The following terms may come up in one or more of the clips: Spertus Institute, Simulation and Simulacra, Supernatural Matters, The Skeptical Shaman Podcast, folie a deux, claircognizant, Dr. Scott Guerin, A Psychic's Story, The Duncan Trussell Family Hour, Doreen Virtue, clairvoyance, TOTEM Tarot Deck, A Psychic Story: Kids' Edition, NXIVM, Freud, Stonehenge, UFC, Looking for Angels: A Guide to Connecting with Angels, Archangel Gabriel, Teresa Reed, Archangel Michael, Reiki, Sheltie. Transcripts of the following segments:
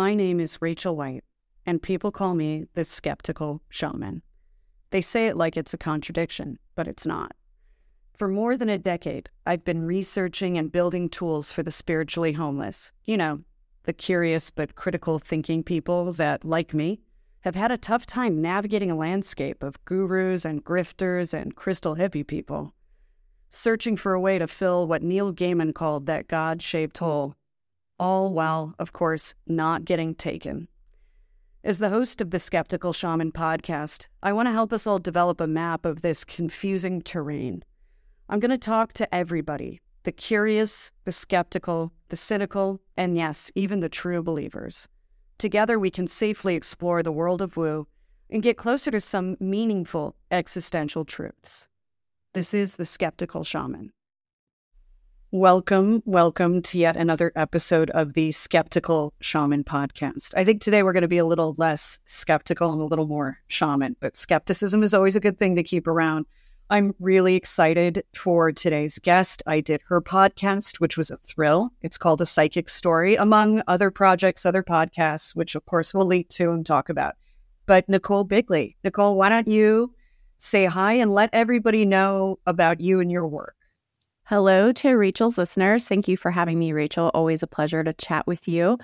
My name is Rachel White, and people call me the Skeptical Shaman. They say it like it's a contradiction, but it's not. For more than a decade, I've been researching and building tools for the spiritually homeless. You know, the curious but critical thinking people that, like me, have had a tough time navigating a landscape of gurus and grifters and crystal hippie people, searching for a way to fill what Neil Gaiman called that God-shaped hole, all while, of course, not getting taken. As the host of the Skeptical Shaman podcast, I want to help us all develop a map of this confusing terrain. I'm going to talk to everybody, the curious, the skeptical, the cynical, and yes, even the true believers. Together, we can safely explore the world of woo and get closer to some meaningful existential truths. This is The Skeptical Shaman. Welcome to yet another episode of the Skeptical Shaman podcast. I think today we're going to be a little less skeptical and a little more shaman, but skepticism is always a good thing to keep around. I'm really excited for today's guest. I did her podcast, which was a thrill. It's called A Psychic Story, among other projects, other podcasts, which of course we'll link to and talk about. But Nicole Bigley. Nicole, why don't you say hi and let everybody know about you and your work? Hello to Rachel's listeners. Thank you for having me, Rachel. Always a pleasure to chat with you.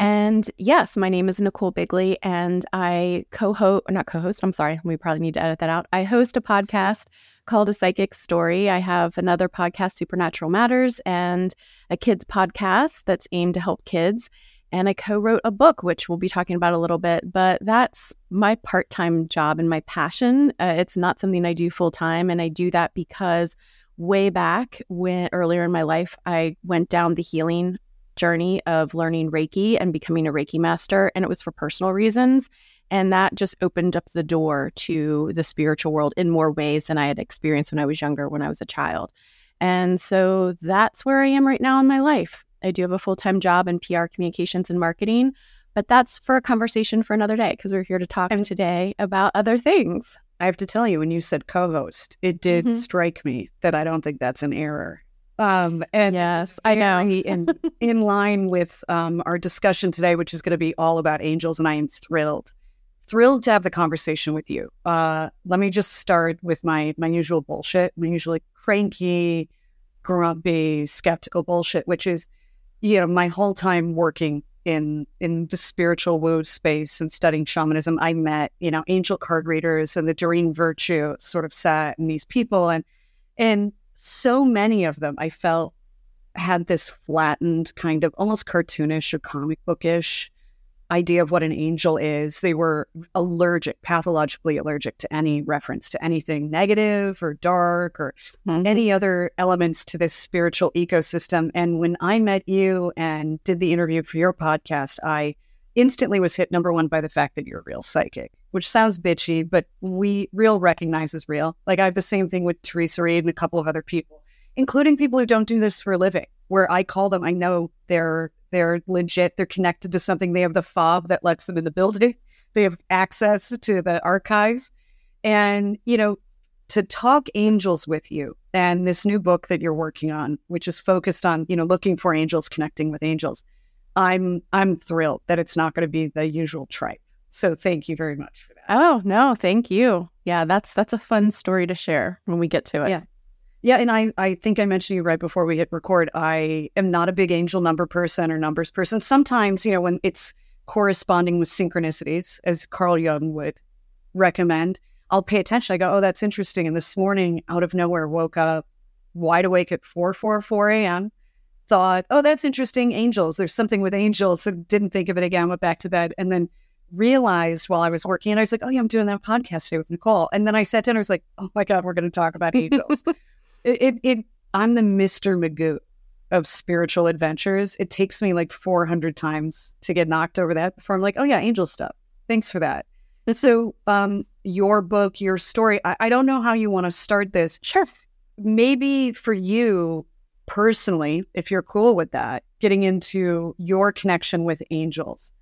And yes, my name is Nicole Bigley, and I we probably need to edit that out. I host a podcast called A Psychic Story. I have another podcast, Supernatural Matters, and a kids podcast that's aimed to help kids. And I co-wrote a book, which we'll be talking about a little bit, but that's my part-time job and my passion. It's not something I do full-time, and I do that because way back when, earlier in my life, I went down the healing journey of learning Reiki and becoming a Reiki master, and it was for personal reasons, and that just opened up the door to the spiritual world in more ways than I had experienced when I was younger, when I was a child. And so that's where I am right now in my life. I do have a full-time job in PR, communications, and marketing, but that's for a conversation for another day, because we're here to talk today about other things. I have to tell you, when you said co-host, it did strike me that I don't think that's an error. And yes, I know. in line with our discussion today, which is going to be all about angels, and I am thrilled to have the conversation with you. Let me just start with my usual bullshit, my usually cranky, grumpy, skeptical bullshit, which is, you know, my whole time working in the spiritual woo space and studying shamanism, I met, you know, angel card readers and the Doreen Virtue sort of set, and these people, and so many of them, I felt, had this flattened kind of almost cartoonish or comic bookish idea of what an angel is. They were pathologically allergic to any reference to anything negative or dark or any other elements to this spiritual ecosystem. And when I met you and did the interview for your podcast, I instantly was hit, number one, by the fact that you're a real psychic, which sounds bitchy, but real recognizes real. Like, I have the same thing with Teresa Reed and a couple of other people, including people who don't do this for a living, where I call them, I know they're legit, they're connected to something, they have the fob that lets them in the building, they have access to the archives. And, you know, to talk angels with you and this new book that you're working on, which is focused on, you know, looking for angels, connecting with angels, I'm thrilled that it's not going to be the usual tripe. So thank you very much for that. Oh, no, thank you. Yeah, that's a fun story to share when we get to it. Yeah, and I think I mentioned you right before we hit record. I am not a big angel number person or numbers person. Sometimes, you know, when it's corresponding with synchronicities, as Carl Jung would recommend, I'll pay attention. I go, oh, that's interesting. And this morning, out of nowhere, woke up wide awake at 4:44 a.m., thought, oh, that's interesting, angels. There's something with angels. So didn't think of it again, went back to bed, and then realized while I was working, and I was like, oh yeah, I'm doing that podcast today with Nicole. And then I sat down and I was like, oh my God, we're going to talk about angels. I'm the Mr. Magoo of spiritual adventures. It takes me like 400 times to get knocked over that before I'm like, oh yeah, angel stuff. Thanks for that. And so your book, your story, I don't know how you want to start this. Sure. Maybe for you personally, if you're cool with that, getting into your connection with angels.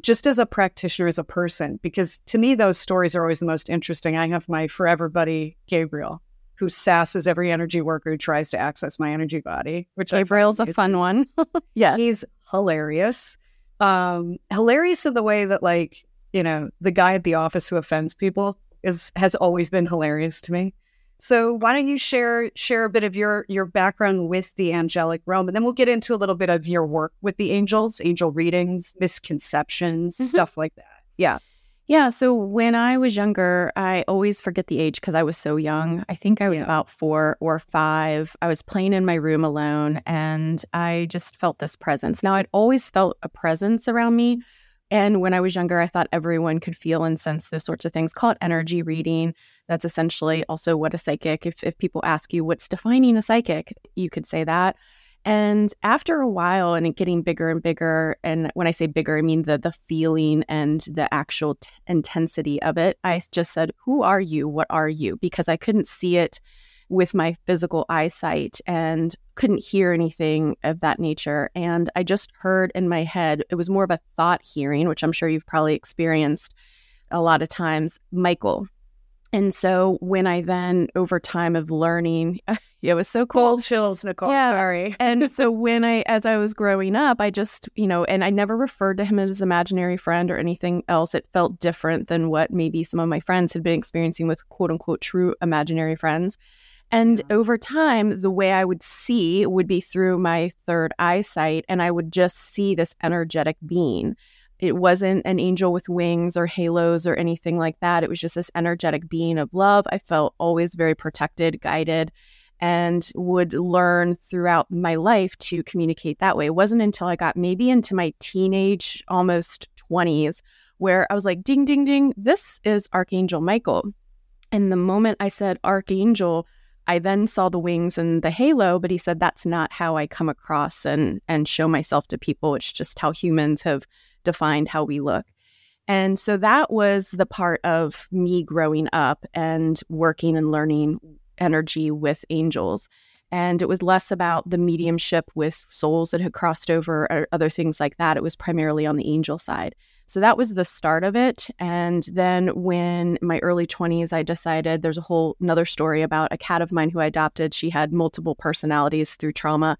Just as a practitioner, as a person, because to me, those stories are always the most interesting. I have my forever buddy, Gabriel, who sasses every energy worker who tries to access my energy body. Gabriel's a fun one. Yeah. He's hilarious. hilarious in the way that, like, you know, the guy at the office who offends people has always been hilarious to me. So why don't you share a bit of your background with the angelic realm, and then we'll get into a little bit of your work with the angels, angel readings, misconceptions, stuff like that. Yeah. Yeah. So when I was younger, I always forget the age because I was so young. I think I was about 4 or 5. I was playing in my room alone, and I just felt this presence. Now, I'd always felt a presence around me. And when I was younger, I thought everyone could feel and sense those sorts of things. Call it energy reading. That's essentially also what a psychic, if people ask you what's defining a psychic, you could say that. And after a while, and it getting bigger and bigger, and when I say bigger, I mean the feeling and the actual intensity of it, I just said, who are you? What are you? Because I couldn't see it with my physical eyesight and couldn't hear anything of that nature. And I just heard in my head, it was more of a thought hearing, which I'm sure you've probably experienced a lot of times, Michael. And so when I then, over time of learning, it was so cool. Cold chills, Nicole. Yeah. Sorry. And so as I was growing up, I just, you know, and I never referred to him as imaginary friend or anything else. It felt different than what maybe some of my friends had been experiencing with quote unquote true imaginary friends. And over time, the way I would see would be through my third eyesight, and I would just see this energetic being. It wasn't an angel with wings or halos or anything like that. It was just this energetic being of love. I felt always very protected, guided, and would learn throughout my life to communicate that way. It wasn't until I got maybe into my teenage, almost 20s, where I was like, ding, ding, ding, this is Archangel Michael. And the moment I said Archangel, I then saw the wings and the halo, but he said, that's not how I come across and show myself to people. It's just how humans have defined how we look. And so that was the part of me growing up and working and learning energy with angels. And it was less about the mediumship with souls that had crossed over or other things like that. It was primarily on the angel side. So that was the start of it. And then when my early 20s, I decided there's a whole another story about a cat of mine who I adopted. She had multiple personalities through trauma,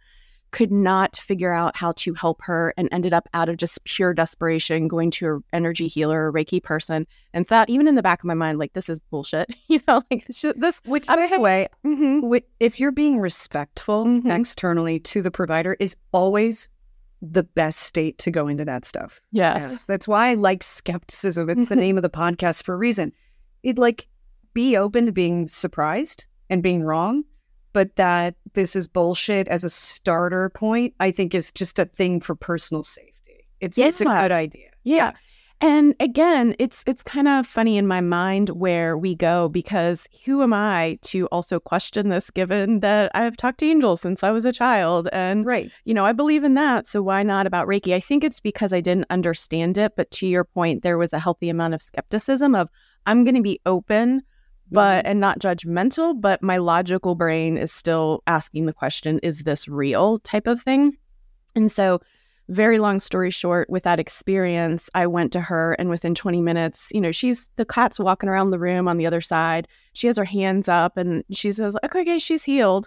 could not figure out how to help her, and ended up out of just pure desperation going to an energy healer, a Reiki person, and thought, even in the back of my mind, like, this is bullshit. You know, like this. Which, by the way, if you're being respectful externally to the provider, is always the best state to go into that stuff. Yes. That's why I like skepticism. It's the name of the podcast for a reason. It like, be open to being surprised and being wrong, but that this is bullshit as a starter point, I think, is just a thing for personal safety. It's a good idea. Yeah. And again, it's kind of funny in my mind where we go, because who am I to also question this, given that I've talked to angels since I was a child, and you know, I believe in that, so why not about Reiki? I think it's because I didn't understand it, but to your point, there was a healthy amount of skepticism of, I'm going to be open but and not judgmental, but my logical brain is still asking the question, is this real, type of thing. And so, very long story short, with that experience, I went to her, and within 20 minutes, you know, the cat's walking around the room on the other side. She has her hands up, and she says, okay, she's healed.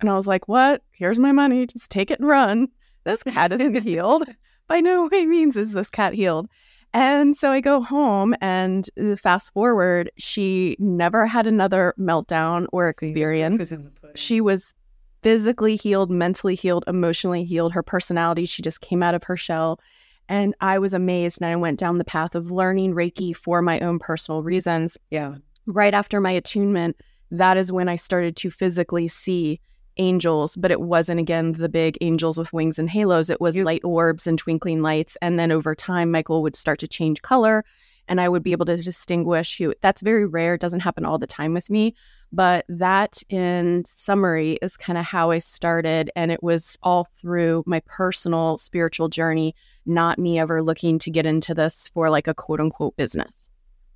And I was like, what? Here's my money. Just take it and run. This cat isn't healed. By no way means is this cat healed. And so I go home, and fast forward, she never had another meltdown or experience. She was physically healed, mentally healed, emotionally healed. Her personality, she just came out of her shell. And I was amazed. And I went down the path of learning Reiki for my own personal reasons. Yeah. Right after my attunement, that is when I started to physically see angels. But it wasn't, again, the big angels with wings and halos. It was light orbs and twinkling lights. And then over time, Michael would start to change color, and I would be able to distinguish who. That's very rare. It doesn't happen all the time with me. But that, in summary, is kind of how I started. And it was all through my personal spiritual journey, not me ever looking to get into this for like a quote unquote business.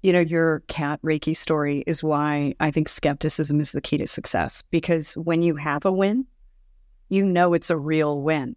You know, your cat Reiki story is why I think skepticism is the key to success. Because when you have a win, you know it's a real win.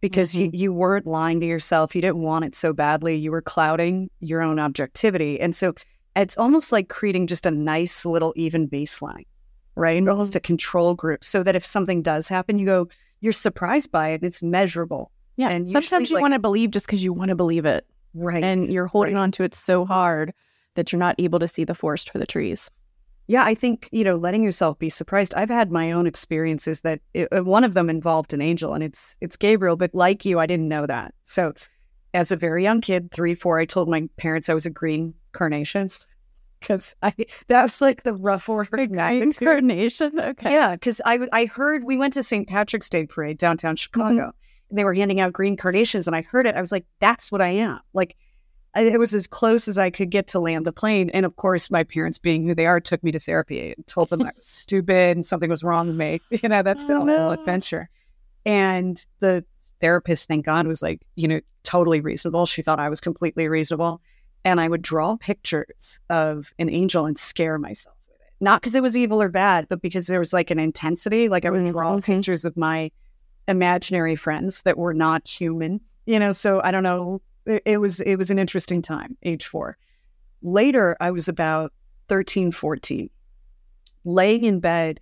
Because you weren't lying to yourself. You didn't want it so badly. You were clouding your own objectivity. And so it's almost like creating just a nice little even baseline, right? Almost a control group, so that if something does happen, you're surprised by it and it's measurable. Yeah. And sometimes you want to believe just because you want to believe it. Right. And you're holding on to it so hard that you're not able to see the forest for the trees. Yeah, I think, you know, letting yourself be surprised. I've had my own experiences that one of them involved an angel, and it's Gabriel. But like you, I didn't know that. So as a very young kid, 3, 4, I told my parents I was a green carnation because that was like the rough word. Green carnation? Okay. Yeah, because I heard we went to St. Patrick's Day Parade downtown Chicago. Mm-hmm. They were handing out green carnations, and I heard it. I was like, that's what I am. Like, it was as close as I could get to land the plane. And of course, my parents, being who they are, took me to therapy and told them I was stupid and something was wrong with me. You know, that's been a whole adventure. And the therapist, thank God, was like, you know, totally reasonable. She thought I was completely reasonable. And I would draw pictures of an angel and scare myself with it. Not because it was evil or bad, but because there was like an intensity. Like I would draw pictures of my imaginary friends that were not human, you know. So I don't know. It was an interesting time, age 4. Later, I was about 13, 14, laying in bed,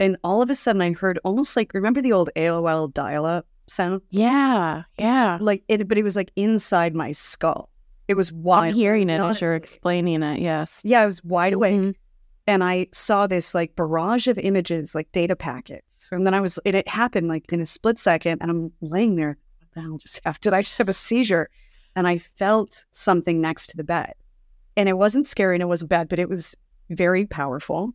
and all of a sudden I heard almost like, remember the old AOL dial-up sound? Yeah, yeah. Like it, but it was like inside my skull. It was wild. I'm hearing it as you're explaining it, yes. Yeah, I was wide awake. Mm-hmm. And I saw this like barrage of images, like data packets. And then it happened like in a split second, and I'm laying there, what the hell did I just have a seizure? And I felt something next to the bed. And it wasn't scary and it wasn't bad, but it was very powerful.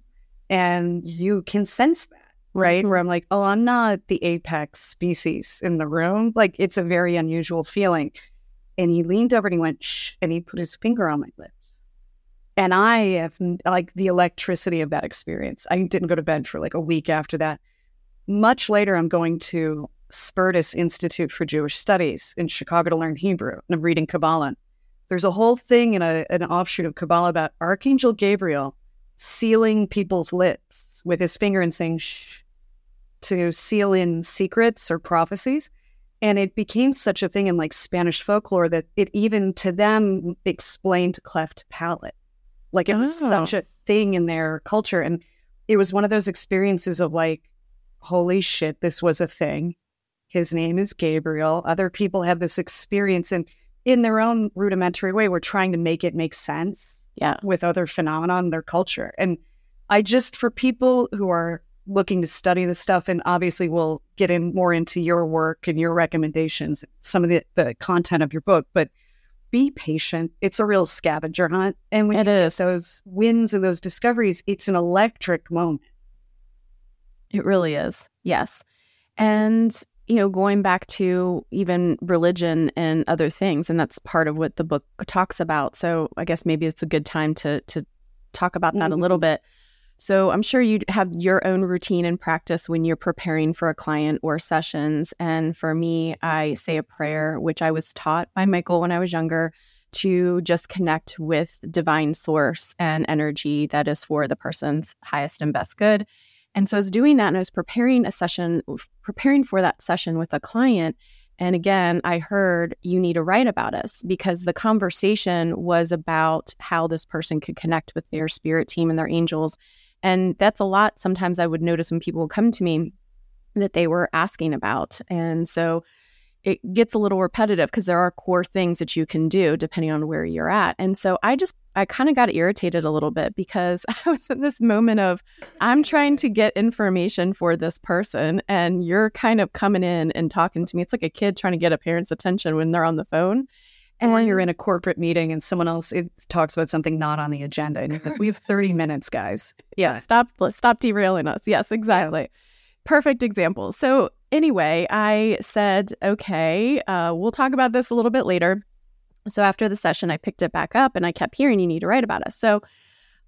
And you can sense that, right? Mm-hmm. Where I'm like, oh, I'm not the apex species in the room. Like, it's a very unusual feeling. And he leaned over and he went, shh, and he put his finger on my lip. And I have, like, the electricity of that experience. I didn't go to bed for, like, a week after that. Much later, I'm going to Spertus Institute for Jewish Studies in Chicago to learn Hebrew, and I'm reading Kabbalah. There's a whole thing in an offshoot of Kabbalah about Archangel Gabriel sealing people's lips with his finger and saying, shh, to seal in secrets or prophecies. And it became such a thing in, like, Spanish folklore that it even, to them, explained cleft palate. Like, it was such a thing in their culture. And it was one of those experiences of like, holy shit, this was a thing. His name is Gabriel. Other people have this experience. And in their own rudimentary way, we're trying to make it make sense with other phenomena in their culture. And I just, for people who are looking to study this stuff, and obviously we'll get in more into your work and your recommendations, some of the content of your book, but be patient. It's a real scavenger hunt. And when you get those wins and those discoveries, it's an electric moment. It really is. Yes. And, you know, going back to even religion and other things, and that's part of what the book talks about. So I guess maybe it's a good time to talk about that a little bit. So I'm sure you have your own routine and practice when you're preparing for a client or sessions. And for me, I say a prayer, which I was taught by Michael when I was younger, to just connect with divine source and energy that is for the person's highest and best good. And so I was doing that, and I was preparing for that session with a client. And again, I heard, you need to write about us, because the conversation was about how this person could connect with their spirit team and their angels. And that's a lot sometimes I would notice when people would come to me that they were asking about. And so it gets a little repetitive because there are core things that you can do depending on where you're at. And so I kind of got irritated a little bit because I was in this moment of, I'm trying to get information for this person, and you're kind of coming in and talking to me. It's like a kid trying to get a parent's attention when they're on the phone. And or you're in a corporate meeting and someone else talks about something not on the agenda. And we have 30 minutes, guys. Yeah. Stop derailing us. Yes, exactly. Perfect example. So anyway, I said, okay, we'll talk about this a little bit later. So after the session, I picked it back up and I kept hearing, you need to write about us. So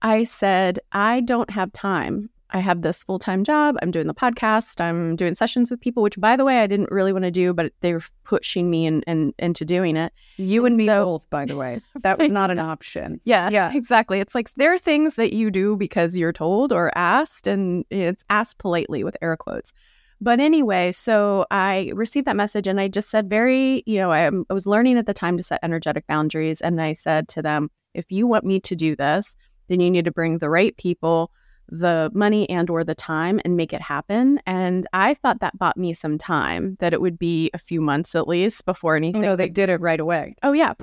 I said, I don't have time. I have this full-time job. I'm doing the podcast. I'm doing sessions with people, which, by the way, I didn't really want to do, but they were pushing me into doing it. You and me both, by the way. That was not an option. Yeah, exactly. It's like there are things that you do because you're told or asked, and it's asked politely with air quotes. But anyway, so I received that message, and I just said I was learning at the time to set energetic boundaries. And I said to them, if you want me to do this, then you need to bring the right people, the money and or the time and make it happen. And I thought that bought me some time, that it would be a few months at least before anything. No, they did it right away. Oh, yeah.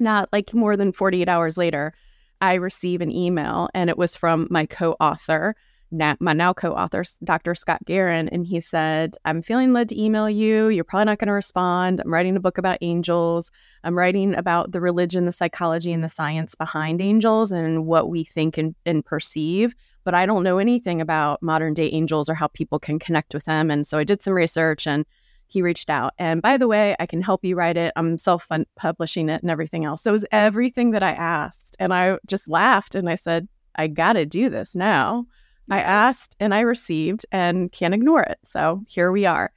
Not like more than 48 hours later, I receive an email, and it was from my co-author, my now co-author, Dr. Scott Guerin. And he said, I'm feeling led to email you. You're probably not going to respond. I'm writing a book about angels. I'm writing about the religion, the psychology, and the science behind angels and what we think and perceive. But I don't know anything about modern day angels or how people can connect with them. And so I did some research, and he reached out. And by the way, I can help you write it. I'm self-publishing it and everything else. So it was everything that I asked. And I just laughed and I said, I got to do this now. I asked and I received and can't ignore it. So here we are.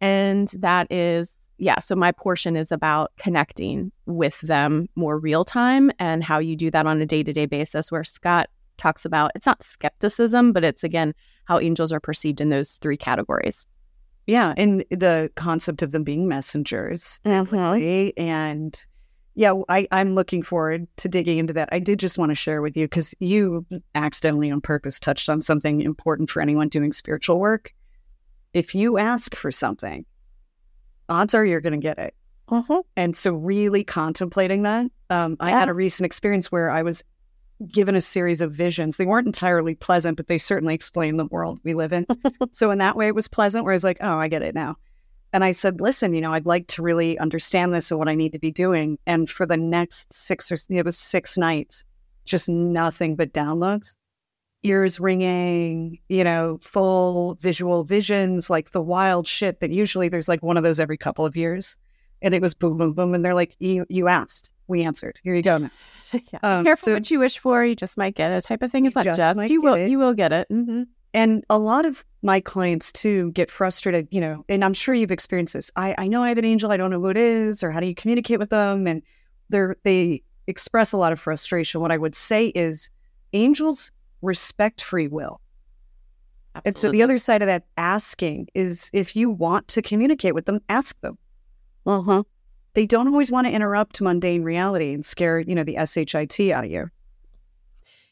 And that is, yeah, so my portion is about connecting with them more real time and how you do that on a day-to-day basis, where Scott talks about, it's not skepticism, but it's, again, how angels are perceived in those three categories. Yeah, and the concept of them being messengers. Definitely. And yeah, I'm looking forward to digging into that. I did just want to share with you, because you accidentally on purpose touched on something important for anyone doing spiritual work. If you ask for something, odds are you're going to get it. Uh-huh. And so really contemplating that. I had a recent experience where I was given a series of visions. They weren't entirely pleasant, but they certainly explain the world we live in. So in that way, it was pleasant, where I was like, oh, I get it now. And I said, listen, I'd like to really understand this and what I need to be doing. And for the next six nights, just nothing but downloads, ears ringing, full visual visions, like the wild shit that usually there's like one of those every couple of years. And it was boom, boom, boom. And they're like, you asked, we answered. Here you go now. Yeah. Careful what you wish for. You just might get it type of thing. It's not just, you will get it. Mm-hmm. And a lot of my clients, too, get frustrated, and I'm sure you've experienced this. I know I have an angel. I don't know who it is, or how do you communicate with them? And they express a lot of frustration. What I would say is angels respect free will. Absolutely. And so the other side of that asking is, if you want to communicate with them, ask them. Uh-huh. They don't always want to interrupt mundane reality and scare, the SHIT out of you.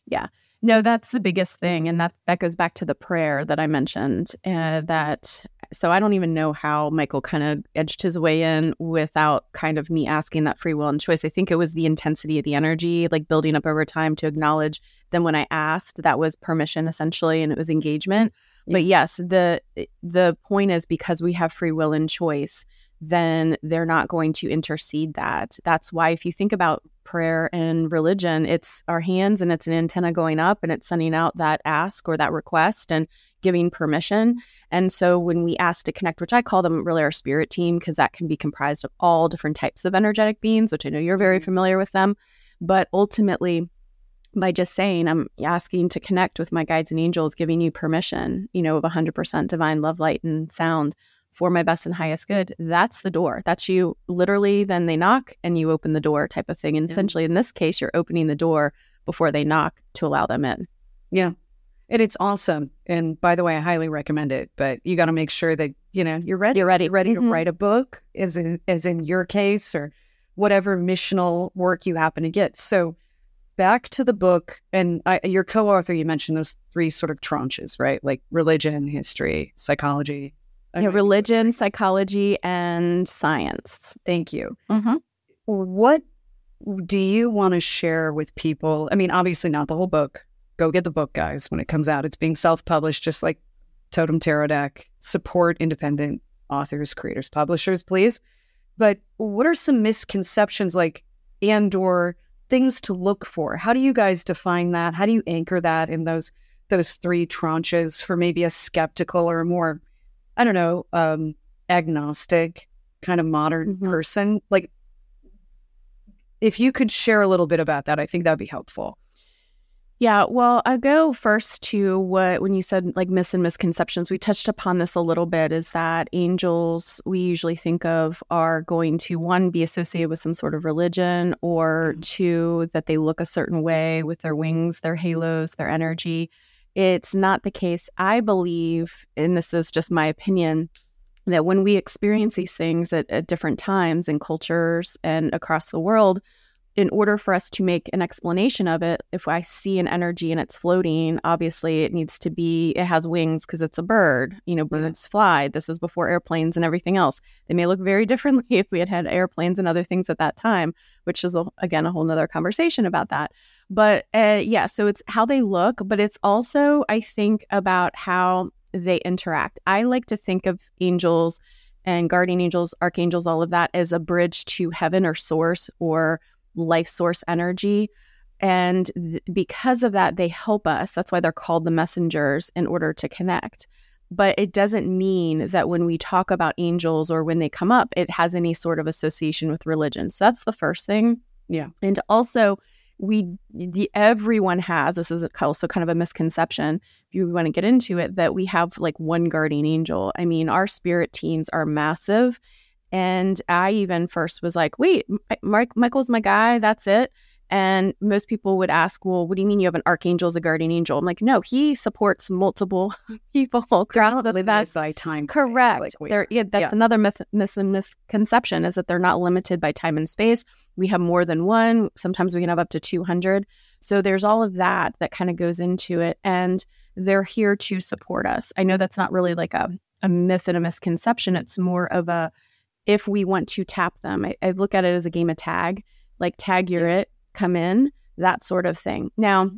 Yeah. No, that's the biggest thing. And that goes back to the prayer that I mentioned. So I don't even know how Michael kind of edged his way in without kind of me asking that free will and choice. I think it was the intensity of the energy, like building up over time to acknowledge. Then when I asked, that was permission, essentially, and it was engagement. Yeah. But yes, the point is, because we have free will and choice, then they're not going to intercede that. That's why, if you think about prayer and religion, it's our hands and it's an antenna going up, and it's sending out that ask or that request and giving permission. And so when we ask to connect, which I call them really our spirit team, because that can be comprised of all different types of energetic beings, which I know you're very familiar with them. But ultimately, by just saying, I'm asking to connect with my guides and angels, giving you permission, of 100% divine love, light, and sound, for my best and highest good, that's the door. That's you literally, then they knock and you open the door type of thing. And essentially in this case, you're opening the door before they knock to allow them in. Yeah. And it's awesome. And by the way, I highly recommend it, but you got to make sure that, you're ready. You're ready. Mm-hmm. To write a book, as in your case, or whatever missional work you happen to get. So back to the book, and your co-author, you mentioned those three sort of tranches, right? Like religion, history, psychology. Okay. Yeah, religion, psychology, and science. Thank you. Mm-hmm. What do you want to share with people? I mean, obviously not the whole book. Go get the book, guys, when it comes out. It's being self-published, just like TOTEM Tarot Deck. Support independent authors, creators, publishers, please. But what are some misconceptions, like, and or things to look for? How do you guys define that? How do you anchor that in those three tranches for maybe a skeptical or a more, I don't know, agnostic kind of modern person? Like, if you could share a little bit about that, I think that'd be helpful. Yeah. Well, I'll go first to when you said like myths and misconceptions, we touched upon this a little bit, is that angels we usually think of are going to, one, be associated with some sort of religion, or two, that they look a certain way with their wings, their halos, their energy. It's not the case. I believe, and this is just my opinion, that when we experience these things at different times in cultures and across the world, in order for us to make an explanation of it, if I see an energy and it's floating, obviously it needs to be, it has wings because it's a bird, you know, birds fly. This was before airplanes and everything else. They may look very differently if we had had airplanes and other things at that time, which is, again, a whole nother conversation about that. But yeah, so it's how they look, but it's also, I think, about how they interact. I like to think of angels and guardian angels, archangels, all of that as a bridge to heaven or source or life source energy, and because of that they help us. That's why they're called the messengers, in order to connect. But it doesn't mean that when we talk about angels or when they come up, it has any sort of association with religion. So that's the first thing. Yeah. And also everyone has, this is also kind of a misconception if you want to get into it, that we have like one guardian angel. I mean, our spirit teams are massive. And I even first was like, wait, Michael's my guy. That's it. And most people would ask, well, what do you mean you have an archangel as a guardian angel? I'm like, no, he supports multiple people. That's by time. Correct. Like another misconception is that they're not limited by time and space. We have more than one. Sometimes we can have up to 200. So there's all of that that kind of goes into it. And they're here to support us. I know that's not really like a myth and a misconception. It's more of a, if we want to tap them. I look at it as a game of tag, like tag you're it, come in, that sort of thing. Now,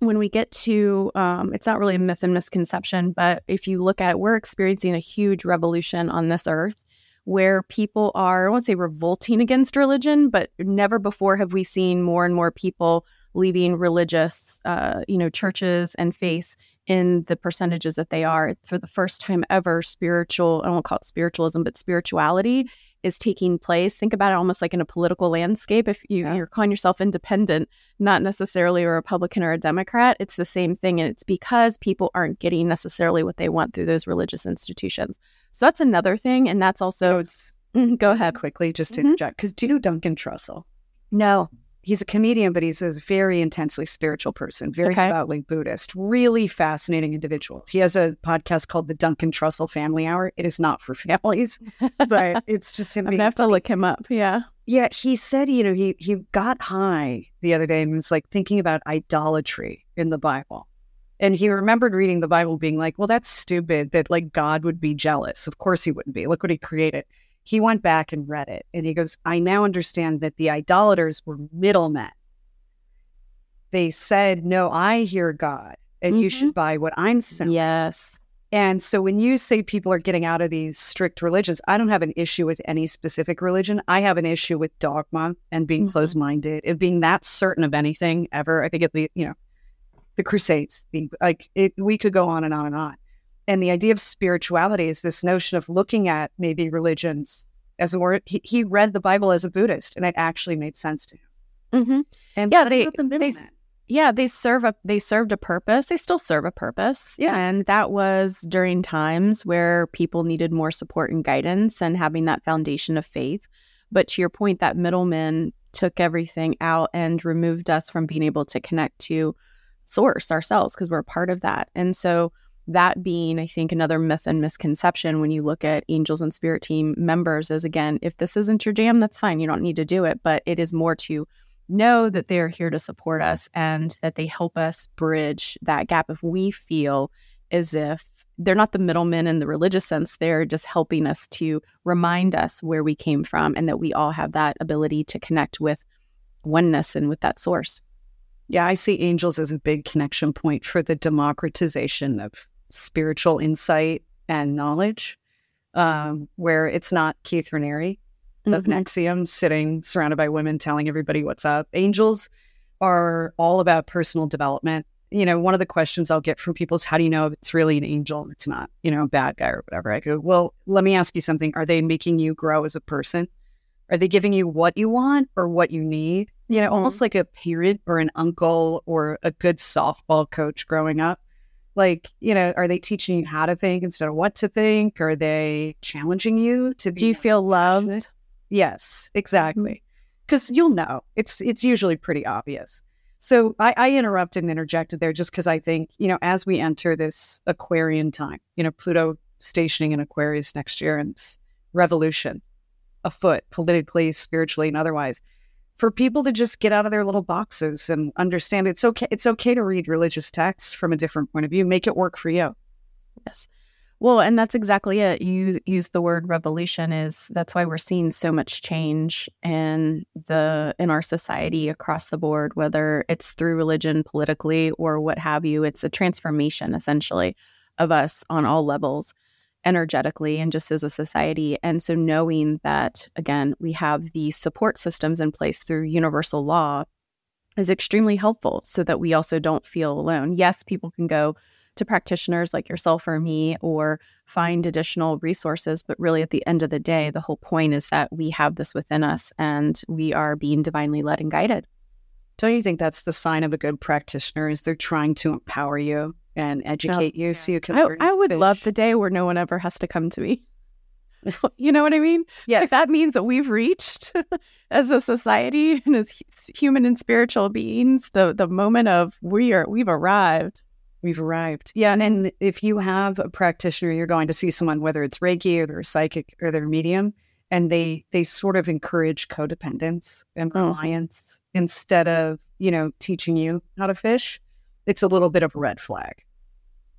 when we get to, it's not really a myth and misconception, but if you look at it, we're experiencing a huge revolution on this earth where people are, I won't say revolting against religion, but never before have we seen more and more people leaving religious, churches and faiths in the percentages that they are. For the first time ever, I won't call it spiritualism, but spirituality is taking place. Think about it almost like in a political landscape. If you're calling yourself independent, not necessarily a Republican or a Democrat, it's the same thing. And it's because people aren't getting necessarily what they want through those religious institutions. So that's another thing. And that's also, go ahead. Quickly, just to interject, because do you know Duncan Trussell? No. He's a comedian, but he's a very intensely spiritual person, very devoutly Buddhist, really fascinating individual. He has a podcast called The Duncan Trussell Family Hour. It is not for families, but it's just him. I'm going to have to look him up. Yeah. Yeah. He said, he got high the other day and was like thinking about idolatry in the Bible. And he remembered reading the Bible being like, well, that's stupid that like God would be jealous. Of course he wouldn't be. Look what he created. He went back and read it, and he goes, I now understand that the idolaters were middlemen. They said, no, I hear God, and you should buy what I'm selling. Yes. And so when you say people are getting out of these strict religions, I don't have an issue with any specific religion. I have an issue with dogma and being closed-minded, and being that certain of anything ever. I think at the, the Crusades, we could go on and on and on. And the idea of spirituality is this notion of looking at maybe religions as a word. He read the Bible as a Buddhist, and it actually made sense to him. Mm-hmm. And they served a purpose. They still serve a purpose. Yeah. And that was during times where people needed more support and guidance and having that foundation of faith. But to your point, that middleman took everything out and removed us from being able to connect to source ourselves, because we're a part of that. And so that being, I think, another myth and misconception when you look at angels and spirit team members is, again, if this isn't your jam, that's fine. You don't need to do it. But it is more to know that they're here to support us and that they help us bridge that gap if we feel as if they're not the middlemen in the religious sense. They're just helping us to remind us where we came from and that we all have that ability to connect with oneness and with that source. Yeah, I see angels as a big connection point for the democratization of spiritual insight and knowledge, where it's not Keith Raniere of NXIVM sitting surrounded by women telling everybody what's up. Angels are all about personal development. One of the questions I'll get from people is, how do you know if it's really an angel and it's not, a bad guy or whatever? I go, well, let me ask you something. Are they making you grow as a person? Are they giving you what you want or what you need? Almost like a parent or an uncle or a good softball coach growing up. Are they teaching you how to think instead of what to think? Are they challenging you to be? Do you feel loved? Yes, exactly. Because you'll know. It's usually pretty obvious. So I interrupted and interjected there just because I think, as we enter this Aquarian time, Pluto stationing in Aquarius next year and revolution afoot politically, spiritually, and otherwise, for people to just get out of their little boxes and understand it's okay. It's okay to read religious texts from a different point of view. Make it work for you. Yes. Well, and that's exactly it. You use the word revolution. That's why we're seeing so much change in our society across the board, whether it's through religion, politically, or what have you. It's a transformation, essentially, of us on all levels, energetically, and just as a society. And so knowing that, again, we have the support systems in place through universal law is extremely helpful so that we also don't feel alone. Yes, people can go to practitioners like yourself or me, or find additional resources. But really, at the end of the day, the whole point is that we have this within us and we are being divinely led and guided. Don't you think that's the sign of a good practitioner, is they're trying to empower you and educate you so you can learn? I would love the day where no one ever has to come to me. You know what I mean? Yes. Like, that means that we've reached as a society and as human and spiritual beings, the moment of we've arrived. We've arrived. Yeah. And if you have a practitioner, you're going to see someone, whether it's Reiki or they're psychic or they're medium, and they sort of encourage codependence and reliance instead of, teaching you how to fish. It's a little bit of a red flag.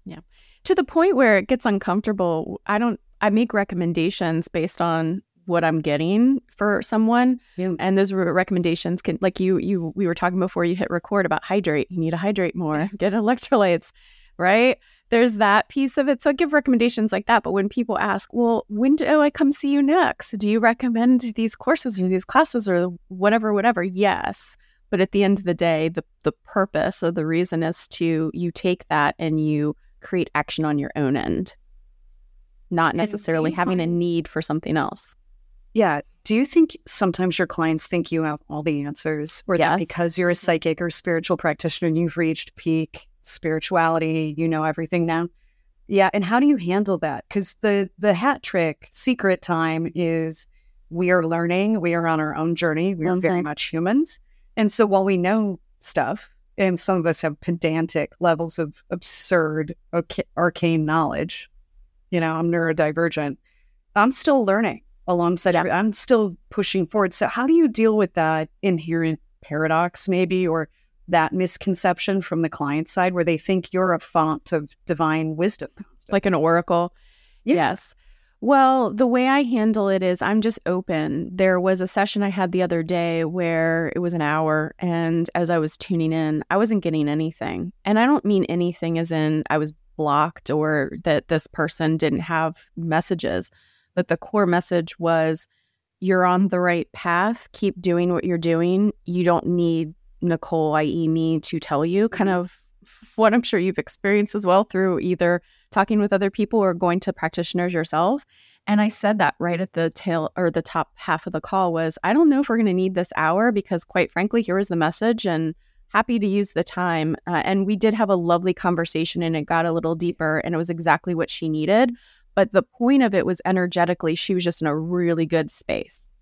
Yeah. To the point where it gets uncomfortable. I make recommendations based on what I'm getting for someone. Yeah. And those recommendations can, like we were talking before you hit record about hydrate. You need to hydrate more, get electrolytes, right? There's that piece of it. So I give recommendations like that. But when people ask, well, when do I come see you next? Do you recommend these courses or these classes or whatever? Yes. But at the end of the day, the purpose or the reason is to, you take that and you create action on your own end, not necessarily having a need for something else. Yeah. Do you think sometimes your clients think you have all the answers, or that because you're a psychic or spiritual practitioner and you've reached peak spirituality, you know everything now? Yeah. And how do you handle that? Because the hat trick secret time is we are learning. We are on our own journey. We are very much humans. And so while we know stuff, and some of us have pedantic levels of absurd arcane knowledge, I'm neurodivergent. I'm still learning. Alongside, I'm still pushing forward. So how do you deal with that inherent paradox, maybe, or that misconception from the client side where they think you're a font of divine wisdom? Like an oracle? Yeah. Yes. Well, the way I handle it is I'm just open. There was a session I had the other day where it was an hour, and as I was tuning in, I wasn't getting anything. And I don't mean anything as in I was blocked or that this person didn't have messages. But the core message was, you're on the right path. Keep doing what you're doing. You don't need Nicole, i.e. me, to tell you, kind of what I'm sure you've experienced as well through either talking with other people or going to practitioners yourself. And I said that right at the tail or the top half of the call was, I don't know if we're going to need this hour because, quite frankly, here is the message and happy to use the time. And we did have a lovely conversation, and it got a little deeper, and it was exactly what she needed. But the point of it was, energetically, she was just in a really good space,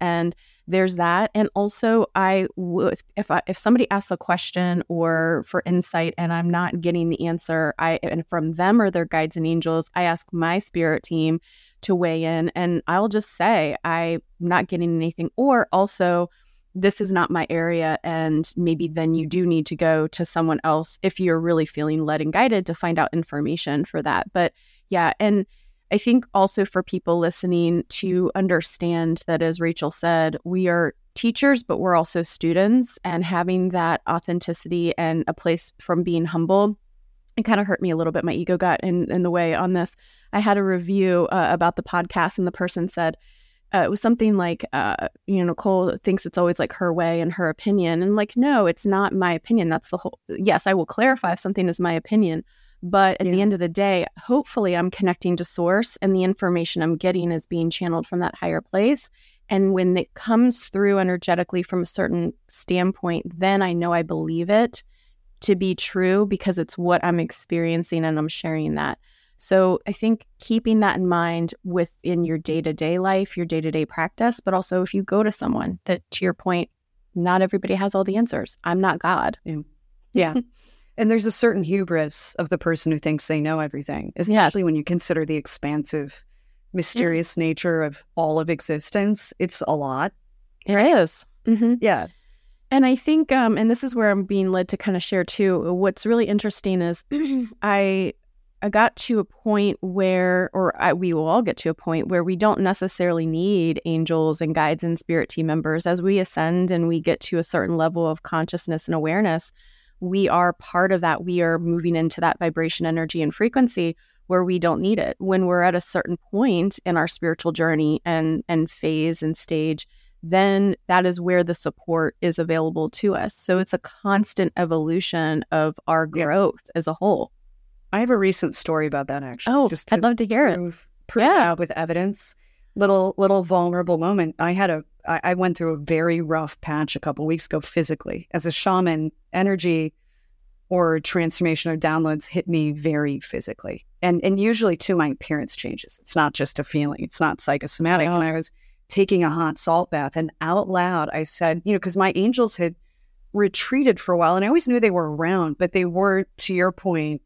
And there's that. And also, if somebody asks a question or for insight and I'm not getting the answer, and from them or their guides and angels, I ask my spirit team to weigh in, and I'll just say, I'm not getting anything, or also, this is not my area, and maybe then you do need to go to someone else if you're really feeling led and guided to find out information for that. But yeah, and I think also for people listening to understand that, as Rachel said, we are teachers, but we're also students, and having that authenticity and a place from being humble. It kind of hurt me a little bit. My ego got in the way on this. I had a review about the podcast, and the person said, it was something like, Nicole thinks it's always like her way and her opinion. And like, no, it's not my opinion. That's the whole. Yes, I will clarify if something is my opinion. But at the end of the day, hopefully I'm connecting to source, and the information I'm getting is being channeled from that higher place. And when it comes through energetically from a certain standpoint, then I know I believe it to be true because it's what I'm experiencing and I'm sharing that. So I think keeping that in mind within your day-to-day life, your day-to-day practice, but also if you go to someone that, to your point, not everybody has all the answers. I'm not God. Yeah. And there's a certain hubris of the person who thinks they know everything, especially when you consider the expansive, mysterious nature of all of existence. It's a lot. There is. Mm-hmm. Yeah. And I think, and this is where I'm being led to kind of share too, what's really interesting is I got to a point where, we will all get to a point where we don't necessarily need angels and guides and spirit team members. As we ascend and we get to a certain level of consciousness and awareness, we are part of that. We are moving into that vibration, energy, and frequency where we don't need it. When we're at a certain point in our spiritual journey and phase and stage, then that is where the support is available to us. So it's a constant evolution of our growth as a whole. I have a recent story about that, actually. Oh, I'd love to hear it. Yeah, with evidence. Little vulnerable moment. I went through a very rough patch a couple weeks ago physically. As a shaman, energy or transformation or downloads hit me very physically. And usually, too, my appearance changes. It's not just a feeling. It's not psychosomatic. Oh. And I was taking a hot salt bath. And out loud, I said, because my angels had retreated for a while, and I always knew they were around, but they were, to your point,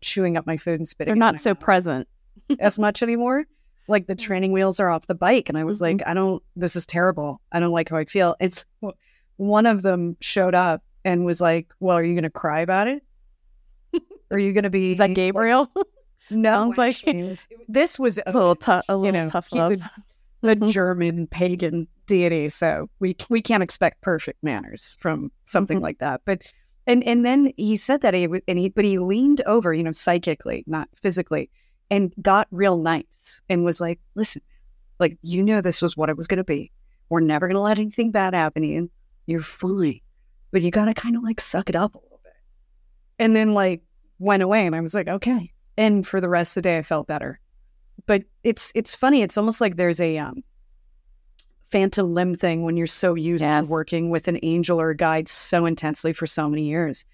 chewing up my food and spitting. They're not so present as much anymore. Like the training wheels are off the bike, and I was like, this is terrible. I don't like how I feel. It's one of them showed up and was like, "Well, are you going to cry about it? Are you going to be?" Is that Gabriel? No, sounds like this was a little tough. A little tough love. The German pagan deity, so we can't expect perfect manners from something like that. But and then he said that he leaned over, psychically, not physically, and got real nice and was like, "Listen, this was what it was going to be. We're never going to let anything bad happen, Ian. You're fine, but you got to kind of suck it up a little bit." And then went away, and I was like, "Okay." And for the rest of the day, I felt better. But it's funny. It's almost like there's a phantom limb thing when you're so used to working with an angel or a guide so intensely for so many years.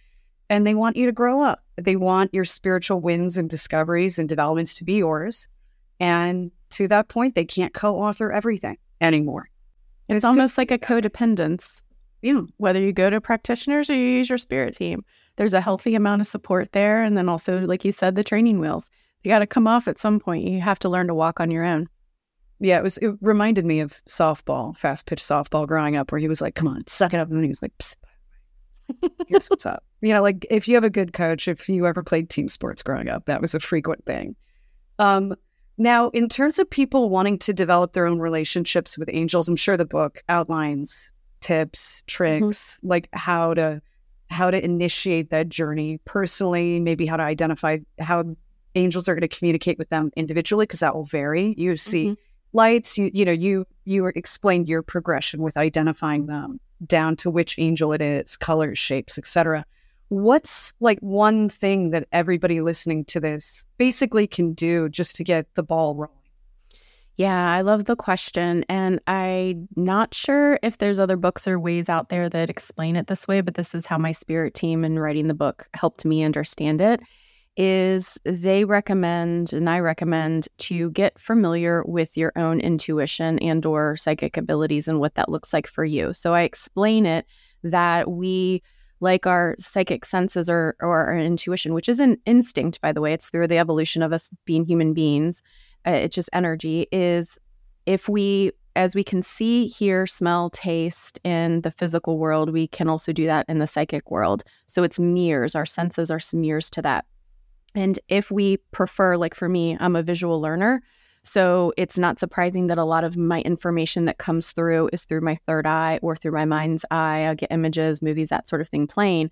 And they want you to grow up. They want your spiritual wins and discoveries and developments to be yours. And to that point, they can't co-author everything anymore. And it's almost like a codependence. Yeah. Whether you go to practitioners or you use your spirit team, there's a healthy amount of support there. And then also, like you said, the training wheels. You got to come off at some point. You have to learn to walk on your own. Yeah, it reminded me of softball, fast pitch softball growing up, where he was like, "Come on, suck it up." And then he was like, "Psst, here's what's up." If you have a good coach, if you ever played team sports growing up, that was a frequent thing. Now, in terms of people wanting to develop their own relationships with angels, I'm sure the book outlines tips, tricks, like how to initiate that journey personally, maybe how to identify how angels are going to communicate with them individually, because that will vary. You see lights, you explained your progression with identifying them down to which angel it is, colors, shapes, etc. What's one thing that everybody listening to this basically can do just to get the ball rolling? Yeah, I love the question. And I'm not sure if there's other books or ways out there that explain it this way, but this is how my spirit team in writing the book helped me understand it. Is they recommend, and I recommend, to get familiar with your own intuition and/or psychic abilities and what that looks like for you. So I explain it that we, like our psychic senses or our intuition, which is an instinct, by the way, it's through the evolution of us being human beings, it's just energy, is if we, as we can see, hear, smell, taste in the physical world, we can also do that in the psychic world. So it's mirrors, our senses are mirrors to that. And if we prefer, for me, I'm a visual learner, so it's not surprising that a lot of my information that comes through is through my third eye or through my mind's eye. I'll get images, movies, that sort of thing playing.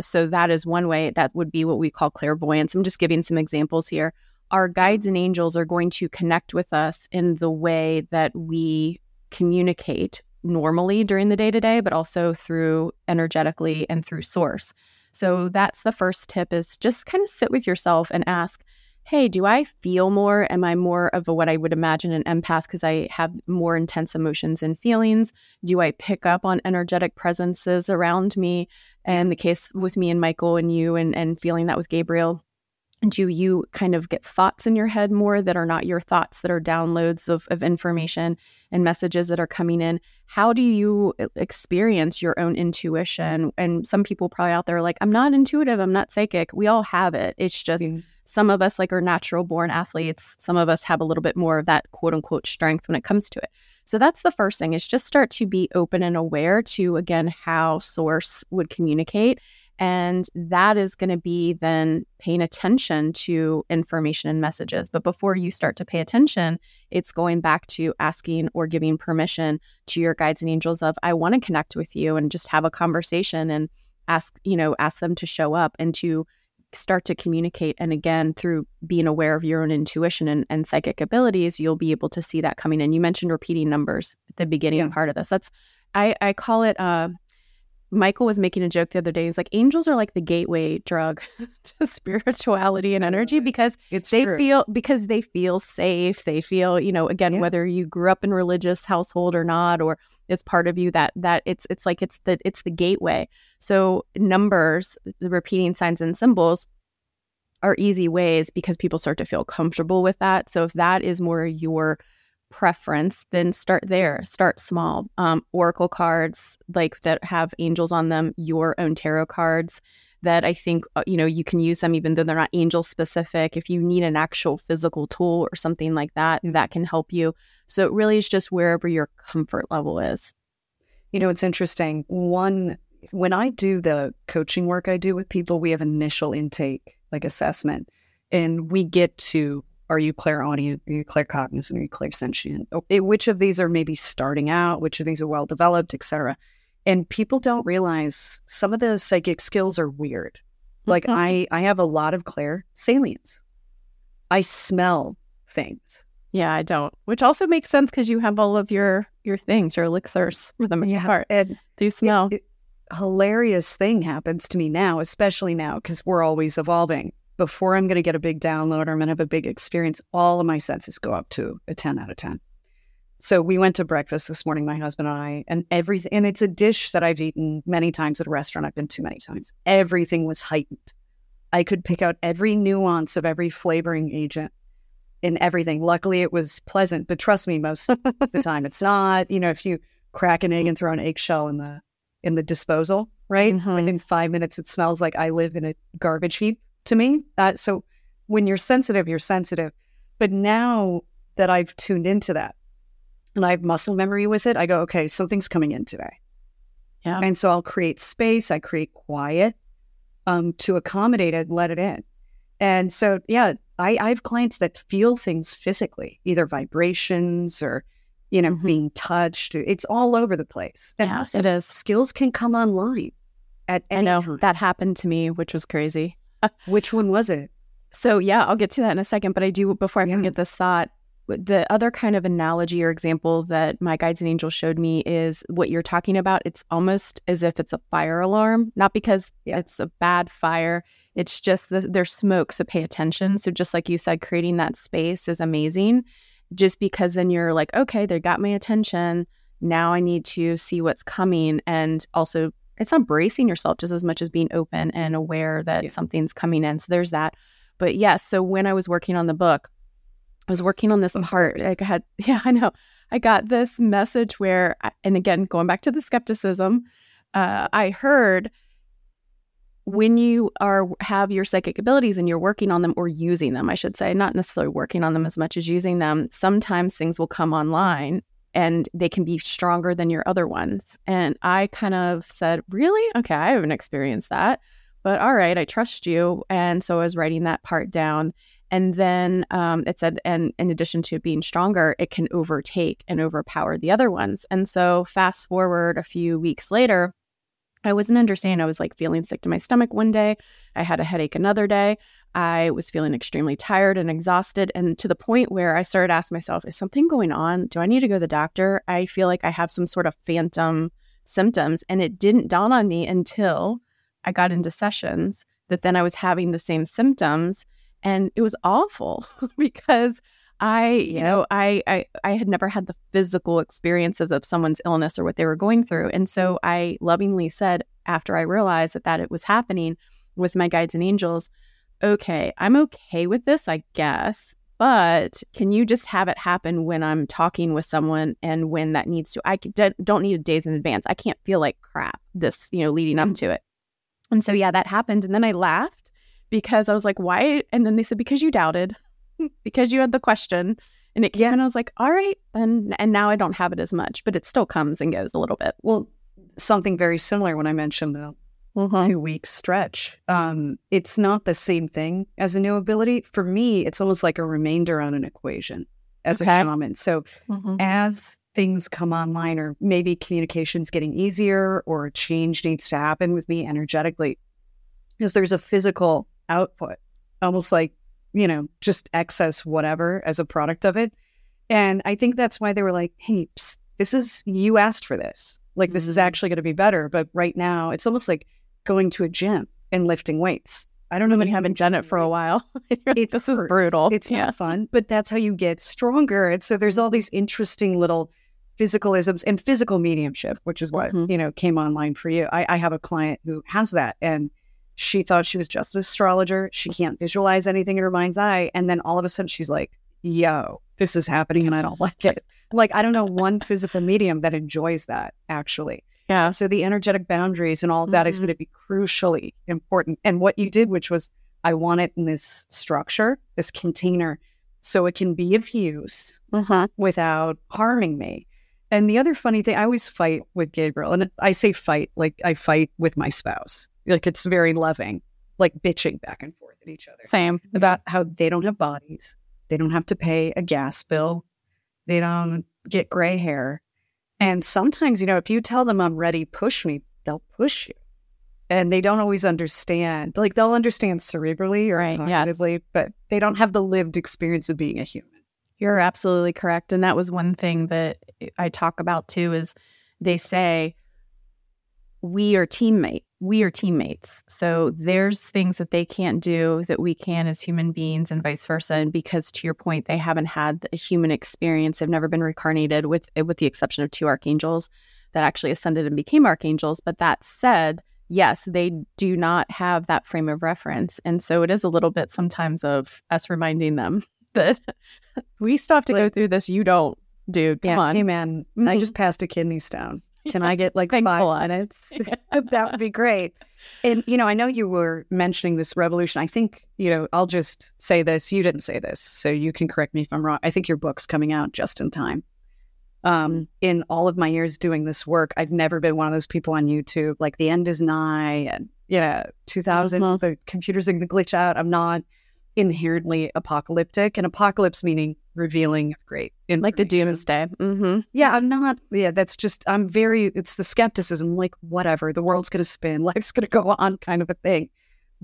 So that is one way. That would be what we call clairvoyance. I'm just giving some examples here. Our guides and angels are going to connect with us in the way that we communicate normally during the day-to-day, but also through energetically and through source. So that's the first tip, is just kind of sit with yourself and ask, hey, do I feel more? Am I more of what I would imagine an empath because I have more intense emotions and feelings? Do I pick up on energetic presences around me? And the case with me and Michael and you and feeling that with Gabriel. Do you kind of get thoughts in your head more that are not your thoughts, that are downloads of information and messages that are coming in? How do you experience your own intuition? And some people probably out there are like, I'm not intuitive, I'm not psychic. We all have it. It's just some of us are natural born athletes. Some of us have a little bit more of that quote unquote strength when it comes to it. So that's the first thing, is just start to be open and aware to, again, how source would communicate. And that is going to be then paying attention to information and messages. But before you start to pay attention, it's going back to asking or giving permission to your guides and angels of, I want to connect with you, and just have a conversation and ask them to show up and to start to communicate. And again, through being aware of your own intuition and psychic abilities, you'll be able to see that coming in. You mentioned repeating numbers at the beginning part of this. That's, I call it, Michael was making a joke the other day. He's like, angels are like the gateway drug to spirituality and energy, because they feel safe. They feel, whether you grew up in a religious household or not, or it's part of you, that it's the gateway. So numbers, the repeating signs and symbols, are easy ways because people start to feel comfortable with that. So if that is more your preference, then start there. Start small. Oracle cards like that have angels on them, your own tarot cards that I think, you can use them even though they're not angel specific. If you need an actual physical tool or something like that, that can help you. So it really is just wherever your comfort level is. You know, it's interesting. When I do the coaching work I do with people, we have initial intake, like assessment, and we get to, are you clairaudient? Are you claircognizant? Are you clairsentient? Which of these are maybe starting out? Which of these are well-developed, et cetera? And people don't realize some of the psychic skills are weird. Like I have a lot of clairsalience. I smell things. Yeah, I don't. Which also makes sense because you have all of your things, your elixirs for the most part. And through smell. Hilarious thing happens to me now, especially now, because we're always evolving. Before I'm going to get a big download or I'm going to have a big experience, all of my senses go up to a 10 out of 10. So we went to breakfast this morning, my husband and I, and everything. And it's a dish that I've eaten many times at a restaurant I've been to many times. Everything was heightened. I could pick out every nuance of every flavoring agent in everything. Luckily, it was pleasant, but trust me, most of the time it's not. If you crack an egg and throw an eggshell in the disposal, right? Mm-hmm. Within 5 minutes, it smells like I live in a garbage heap. To me, so when you're sensitive. But now that I've tuned into that and I have muscle memory with it, I go, okay, something's coming in today. Yeah. And so I'll create space, I create quiet to accommodate it, let it in. And so, I have clients that feel things physically, either vibrations or, being touched. It's all over the place. And yes, it is. Skills can come online at any time. That happened to me, which was crazy. Which one was it? So I'll get to that in a second. But I do, before I forget this thought, the other kind of analogy or example that my guides and angels showed me is what you're talking about. It's almost as if it's a fire alarm, not because it's a bad fire. It's just there's smoke, so pay attention. So just like you said, creating that space is amazing, just because then you're like, okay, they got my attention. Now I need to see what's coming. And also, it's not bracing yourself just as much as being open and aware that something's coming in. So there's that. But so when I was working on the book, I was working on this heart. Like I got this message where, and again, going back to the skepticism, I heard, when you have your psychic abilities and you're working on them or using them, I should say, not necessarily working on them as much as using them, sometimes things will come online. And they can be stronger than your other ones. And I kind of said, really? Okay, I haven't experienced that. But all right, I trust you. And so I was writing that part down. And then it said, and in addition to being stronger, it can overtake and overpower the other ones. And so fast forward a few weeks later, I wasn't understanding. I was like feeling sick to my stomach one day. I had a headache another day. I was feeling extremely tired and exhausted, and to the point where I started asking myself, is something going on? Do I need to go to the doctor? I feel like I have some sort of phantom symptoms. And it didn't dawn on me until I got into sessions that then I was having the same symptoms. And it was awful because I had never had the physical experience of someone's illness or what they were going through. And so I lovingly said, after I realized that it was happening with my guides and angels, okay, I'm okay with this, I guess, but can you just have it happen when I'm talking with someone and when that needs to? I don't need days in advance. I can't feel like crap this, leading up to it. And so, that happened. And then I laughed because I was like, why? And then they said, because you doubted, because you had the question. And it came and I was like, all right. And now I don't have it as much, but it still comes and goes a little bit. Well, something very similar when I mentioned the 2-week stretch. It's not the same thing as a new ability. For me, it's almost like a remainder on an equation as a shaman. So as things come online, or maybe communication's getting easier, or a change needs to happen with me energetically, because there's a physical output, almost like, you know, just excess whatever as a product of it. And I think that's why they were like, hey, psst, this is, you asked for this. Like, this is actually going to be better. But right now, it's almost like going to a gym and lifting weights. I don't know if you haven't done it for a while. This is brutal. It's not fun, but that's how you get stronger. And so there's all these interesting little physicalisms and physical mediumship, which is what, you know, came online for you. I have a client who has that, and she thought she was just an astrologer. She can't visualize anything in her mind's eye. And then all of a sudden she's like, yo, this is happening and I don't like it. Like, I don't know one physical medium that enjoys that, actually. Yeah. So the energetic boundaries and all of that is going to be crucially important. And what you did, which was, I want it in this structure, this container, so it can be of use without harming me. And the other funny thing, I always fight with Gabriel. And I say fight, like I fight with my spouse. Like, it's very loving, like bitching back and forth at each other. Same. About how they don't have bodies. They don't have to pay a gas bill. They don't get gray hair. And sometimes, you know, if you tell them I'm ready, push me, they'll push you. And they don't always understand. Like, they'll understand cerebrally or cognitively, but they don't have the lived experience of being a human. You're absolutely correct. And that was one thing that I talk about too, is they say, we are teammates. So there's things that they can't do that we can as human beings, and vice versa. And because, to your point, they haven't had a human experience, they've never been reincarnated, with the exception of 2 archangels that actually ascended and became archangels. But that said, yes, they do not have that frame of reference. And so it is a little bit sometimes of us reminding them that we still have to go through this. You don't, dude. Come on. Hey, man, I just passed a kidney stone. Can I get like 5 minutes? That would be great. And, you know, I know you were mentioning this revolution. I think, you know, I'll just say this. You didn't say this, so you can correct me if I'm wrong. I think your book's coming out just in time. In all of my years doing this work, I've never been one of those people on YouTube, like, the end is nigh, and, you know, 2000, the computer's going to glitch out. I'm not inherently apocalyptic. And apocalypse meaning revealing of great information. Like the doomsday. Yeah, I'm not. Yeah, that's just, I'm very, it's the skepticism, like, whatever, the world's going to spin, life's going to go on, kind of a thing.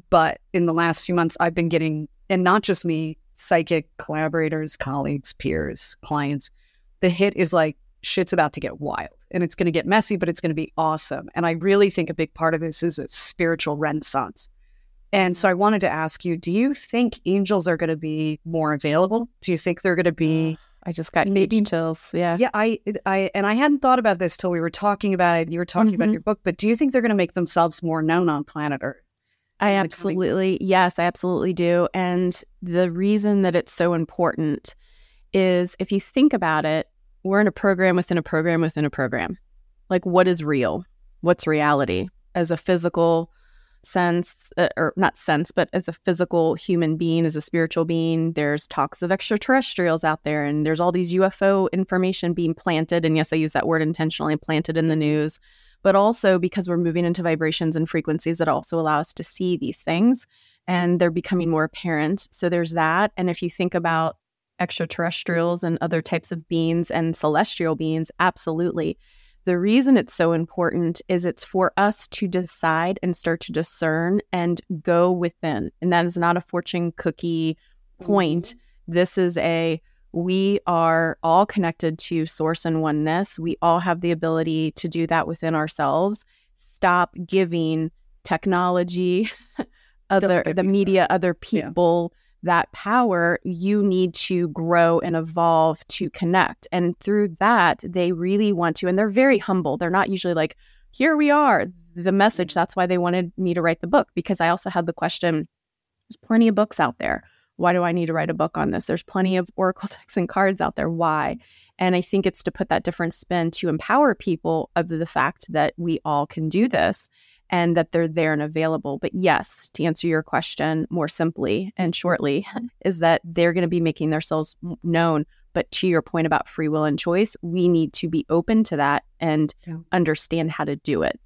But in the last few months, I've been getting, and not just me, psychic collaborators, colleagues, peers, clients, the hit is like, shit's about to get wild, and it's going to get messy, but it's going to be awesome. And I really think a big part of this is a spiritual renaissance. And so I wanted to ask you, do you think angels are going to be more available? Do you think they're going to be... I just got maybe chills. Yeah. Yeah. I hadn't thought about this till we were talking about it. You were talking about your book, but do you think they're going to make themselves more known on planet Earth? Yes, I absolutely do. And the reason that it's so important is, if you think about it, we're in a program within a program within a program. Like, what is real? What's reality as a physical... but as a physical human being, as a spiritual being, there's talks of extraterrestrials out there, and there's all these UFO information being planted. And yes, I use that word intentionally, planted in the news, but also because we're moving into vibrations and frequencies that also allow us to see these things, and they're becoming more apparent. So there's that. And if you think about extraterrestrials and other types of beings and celestial beings, absolutely. The reason it's so important is it's for us to decide and start to discern and go within. And that is not a fortune cookie point. This is we are all connected to source and oneness. We all have the ability to do that within ourselves. Stop giving technology, other people that power. You need to grow and evolve to connect. And through that, they really want to, and they're very humble. They're not usually like, here we are, the message. That's why they wanted me to write the book, because I also had the question, there's plenty of books out there. Why do I need to write a book on this? There's plenty of oracle decks and cards out there. Why? And I think it's to put that different spin, to empower people of the fact that we all can do this, and that they're there and available. But yes, to answer your question more simply and shortly, is that they're going to be making themselves known But to your point about free will and choice, we need to be open to that and understand how to do it.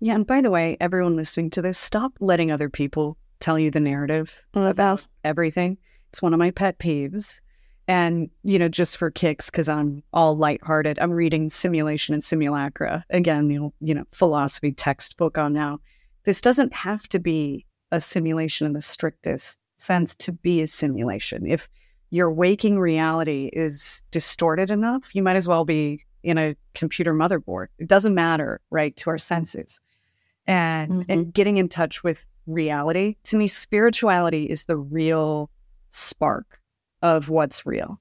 Yeah. And by the way, everyone listening to this, stop letting other people tell you the narrative about everything. It's one of my pet peeves. And, you know, just for kicks, because I'm all lighthearted, I'm reading Simulation and Simulacra. Again, the old, you know, philosophy textbook on now. This doesn't have to be a simulation in the strictest sense to be a simulation. If your waking reality is distorted enough, you might as well be in a computer motherboard. It doesn't matter, right, to our senses. And and getting in touch with reality. To me, spirituality is the real spark of what's real.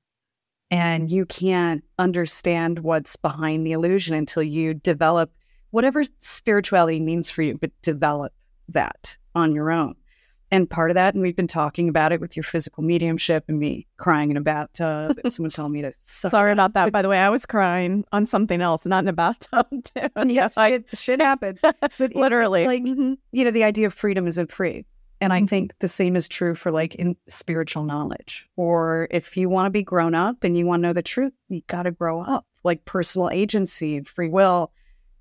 And you can't understand what's behind the illusion until you develop whatever spirituality means for you, but develop that on your own. And part of that, and we've been talking about it with your physical mediumship and me crying in a bathtub and someone telling me to suck. Sorry about that, by the way. I was crying on something else, not in a bathtub too. Yeah, shit happens. But literally. It's like, you know, the idea of freedom isn't free. And I think the same is true for like in spiritual knowledge. Or if you want to be grown up and you want to know the truth, you got to grow up. Like personal agency and free will,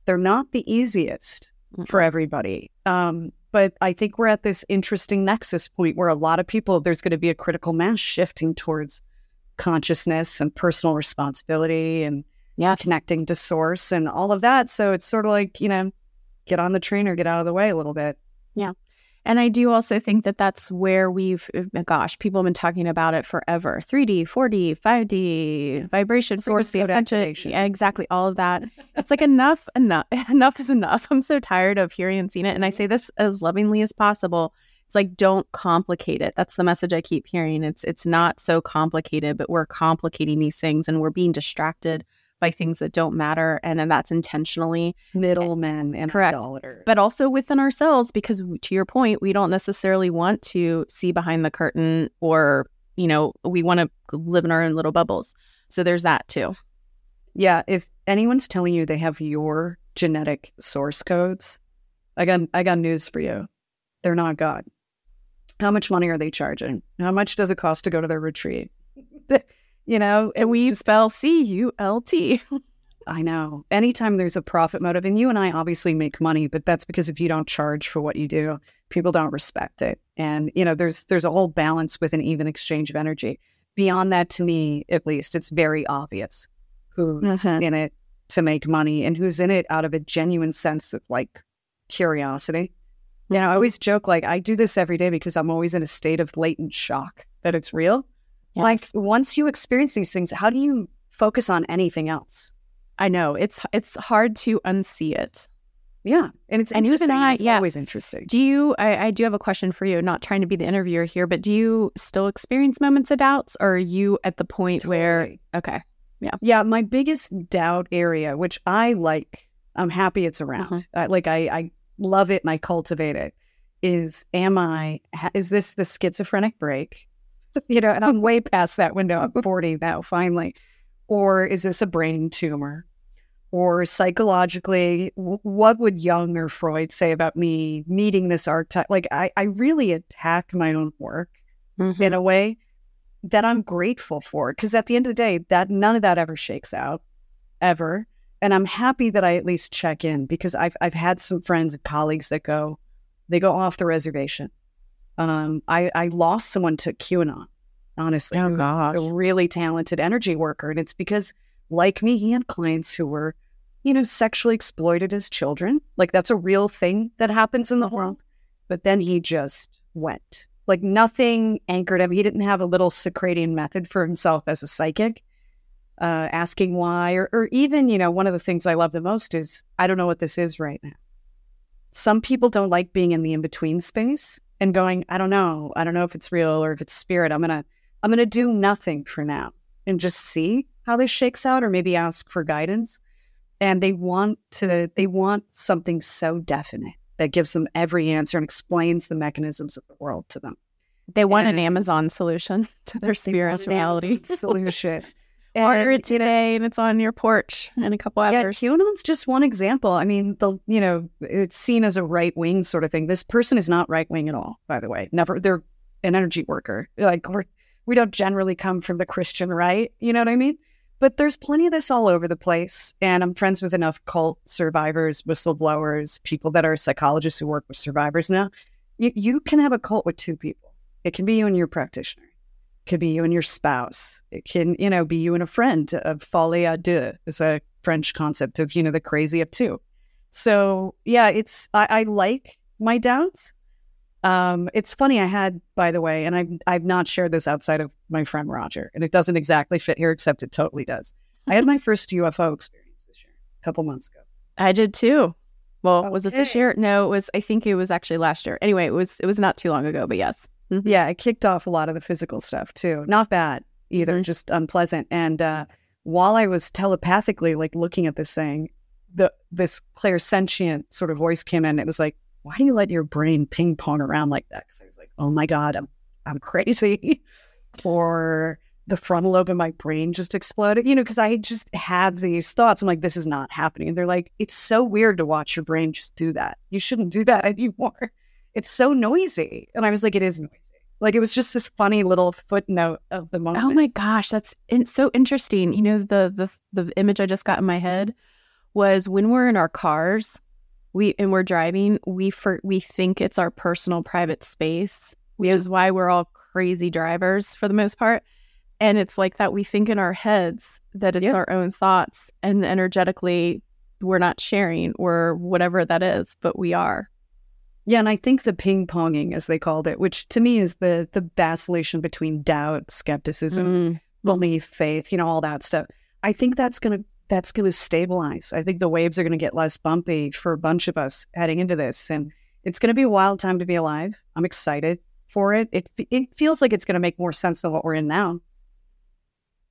they're not the easiest for everybody. But I think we're at this interesting nexus point where a lot of people, there's going to be a critical mass shifting towards consciousness and personal responsibility and connecting to source and all of that. So it's sort of like, you know, get on the train or get out of the way a little bit. Yeah. And I do also think that that's where we've, people have been talking about it forever. 3D, 4D, 5D, vibration, source, the ascension. Yeah, exactly. All of that. It's like enough is enough. I'm so tired of hearing and seeing it. And I say this as lovingly as possible. It's like, don't complicate it. That's the message I keep hearing. It's not so complicated, but we're complicating these things and we're being distracted by things that don't matter, and that's intentionally middlemen and idolaters, but also within ourselves, because to your point, we don't necessarily want to see behind the curtain, or you know, we want to live in our own little bubbles. So there's that too. Yeah, if anyone's telling you they have your genetic source codes, I got news for you. They're not God. How much money are they charging? How much does it cost to go to their retreat? You know, and we spell CULT. I know. Anytime there's a profit motive, and you and I obviously make money, but that's because if you don't charge for what you do, people don't respect it. And, you know, there's a whole balance with an even exchange of energy. Beyond that, to me, at least, it's very obvious who's in it to make money and who's in it out of a genuine sense of, like, curiosity. You know, I always joke, like, I do this every day because I'm always in a state of latent shock that it's real. Yes. Like, once you experience these things, how do you focus on anything else? I know. It's hard to unsee it. Yeah. And it's interesting. And even it's always interesting. Do you, I do have a question for you, not trying to be the interviewer here, but do you still experience moments of doubts, or are you at the point where, okay. Yeah. Yeah. My biggest doubt area, which I'm happy it's around. I love it and I cultivate it, is, is this the schizophrenic break? You know, and I'm way past that window. I'm 40 now, finally. Or is this a brain tumor? Or psychologically, what would Jung or Freud say about me meeting this archetype? Like, I really attack my own work in a way that I'm grateful for. Because at the end of the day, that none of that ever shakes out, ever. And I'm happy that I at least check in, because I've had some friends and colleagues that go off the reservation. I lost someone to QAnon, honestly. Oh, gosh. A really talented energy worker. And it's because, like me, he had clients who were, you know, sexually exploited as children. Like, that's a real thing that happens in the world. But then he just went. Like, nothing anchored him. He didn't have a little Socratian method for himself as a psychic, asking why. Or even, you know, one of the things I love the most is, I don't know what this is right now. Some people don't like being in the in-between space. And going, I don't know if it's real or if it's spirit. I'm gonna do nothing for now and just see how this shakes out, or maybe ask for guidance. And they want something so definite that gives them every answer and explains the mechanisms of the world to them. They want an Amazon solution to their spirituality solution. Order it today, and it's on your porch in a couple hours. Yeah, QAnon's just one example. I mean, it's seen as a right-wing sort of thing. This person is not right-wing at all, by the way. Never. They're an energy worker. Like, we don't generally come from the Christian right, you know what I mean? But there's plenty of this all over the place. And I'm friends with enough cult survivors, whistleblowers, people that are psychologists who work with survivors now. You can have a cult with two people. It can be you and your practitioner. It could be you and your spouse. It can, you know, be you and a friend. Folie a deux is a French concept of, you know, the crazy of two. So yeah, it's, I like my doubts. It's funny, I had, by the way, and I've not shared this outside of my friend Roger, and it doesn't exactly fit here, except it totally does. I had my first UFO experience this year, a couple months ago. I did too. Well, okay. Was it this year? No, it was, I think it was actually last year. Anyway, it was not too long ago, but yes. Mm-hmm. Yeah, it kicked off a lot of the physical stuff too. Not bad either, mm-hmm. just unpleasant. And while I was telepathically like looking at this thing, this clairsentient sort of voice came in. It was like, why do you let your brain ping pong around like that? Because I was like, oh my God, I'm crazy. Or the frontal lobe in my brain just exploded, you know, because I just had these thoughts. I'm like, this is not happening. And they're like, it's so weird to watch your brain just do that. You shouldn't do that anymore. It's so noisy. And I was like, it is noisy. Like, it was just this funny little footnote of the moment. Oh my gosh, that's so interesting. You know, the image I just got in my head was when we're in our cars, we're driving, we think it's our personal private space, which is why we're all crazy drivers for the most part. And it's like that we think in our heads that it's our own thoughts, and energetically we're not sharing or whatever that is, but we are. Yeah, and I think the ping-ponging, as they called it, which to me is the vacillation between doubt, skepticism, belief, faith, you know, all that stuff. I think that's going to stabilize. I think the waves are going to get less bumpy for a bunch of us heading into this. And it's going to be a wild time to be alive. I'm excited for it. It feels like it's going to make more sense than what we're in now.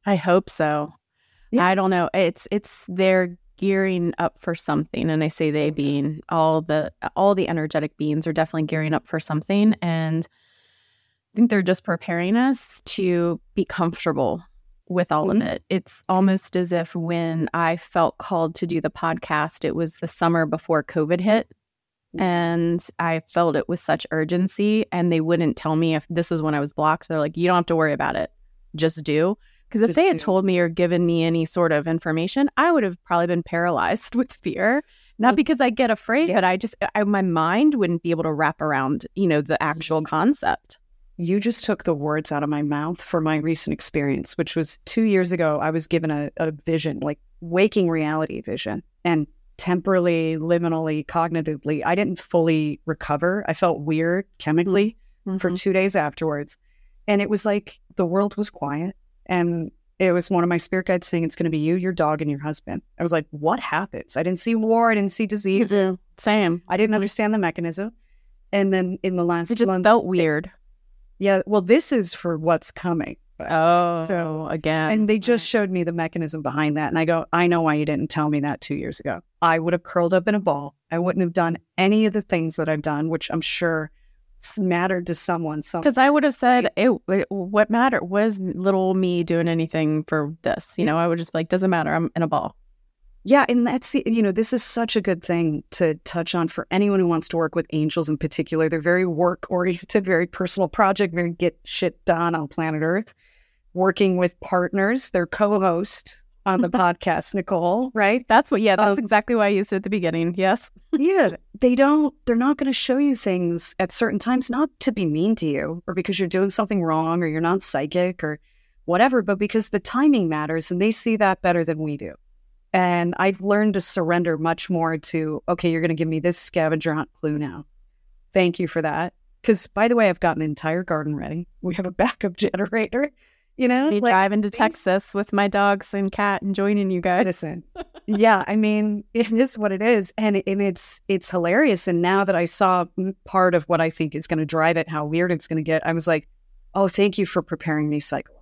I hope so. Yeah. I don't know. It's they're gearing up for something. And I say they being all the energetic beings are definitely gearing up for something. And I think they're just preparing us to be comfortable with all of it. It's almost as if when I felt called to do the podcast, it was the summer before COVID hit. And I felt it with such urgency, and they wouldn't tell me if this is when I was blocked. They're like, you don't have to worry about it. Just do. Because if they had told me or given me any sort of information, I would have probably been paralyzed with fear. Not because I get afraid, but I my mind wouldn't be able to wrap around, you know, the actual concept. You just took the words out of my mouth for my recent experience, which was 2 years ago. I was given a vision, like waking reality vision, and temporally, liminally, cognitively, I didn't fully recover. I felt weird chemically for 2 days afterwards. And it was like the world was quiet. And it was one of my spirit guides saying, it's going to be you, your dog, and your husband. I was like, what happens? I didn't see war. I didn't see disease. Mm-hmm. Same. I didn't understand the mechanism. And then in the last month, it just felt weird. Yeah, well, this is for what's coming. Oh, so again. And they just showed me the mechanism behind that. And I go, I know why you didn't tell me that 2 years ago. I would have curled up in a ball. I wouldn't have done any of the things that I've done, which I'm sure mattered to someone. Because I would have said, what mattered? Was little me doing anything for this? You know, I would just be like, doesn't matter. I'm in a ball. Yeah, and that's, you know, this is such a good thing to touch on for anyone who wants to work with angels in particular. They're very work-oriented, very personal project, very get shit done on planet Earth. Working with partners, their co-host on the podcast, Nicole, right? That's exactly why I used it at the beginning, yes. Yeah, they're not going to show you things at certain times, not to be mean to you or because you're doing something wrong or you're not psychic or whatever, but because the timing matters, and they see that better than we do. And I've learned to surrender much more to, okay, you're going to give me this scavenger hunt clue now. Thank you for that. Because, by the way, I've got an entire garden ready. We have a backup generator, you know? We drive into Texas with my dogs and cat and joining you guys. Listen, yeah, I mean, it is what it is. And it's hilarious. And now that I saw part of what I think is going to drive it, how weird it's going to get, I was like, oh, thank you for preparing me psychologically.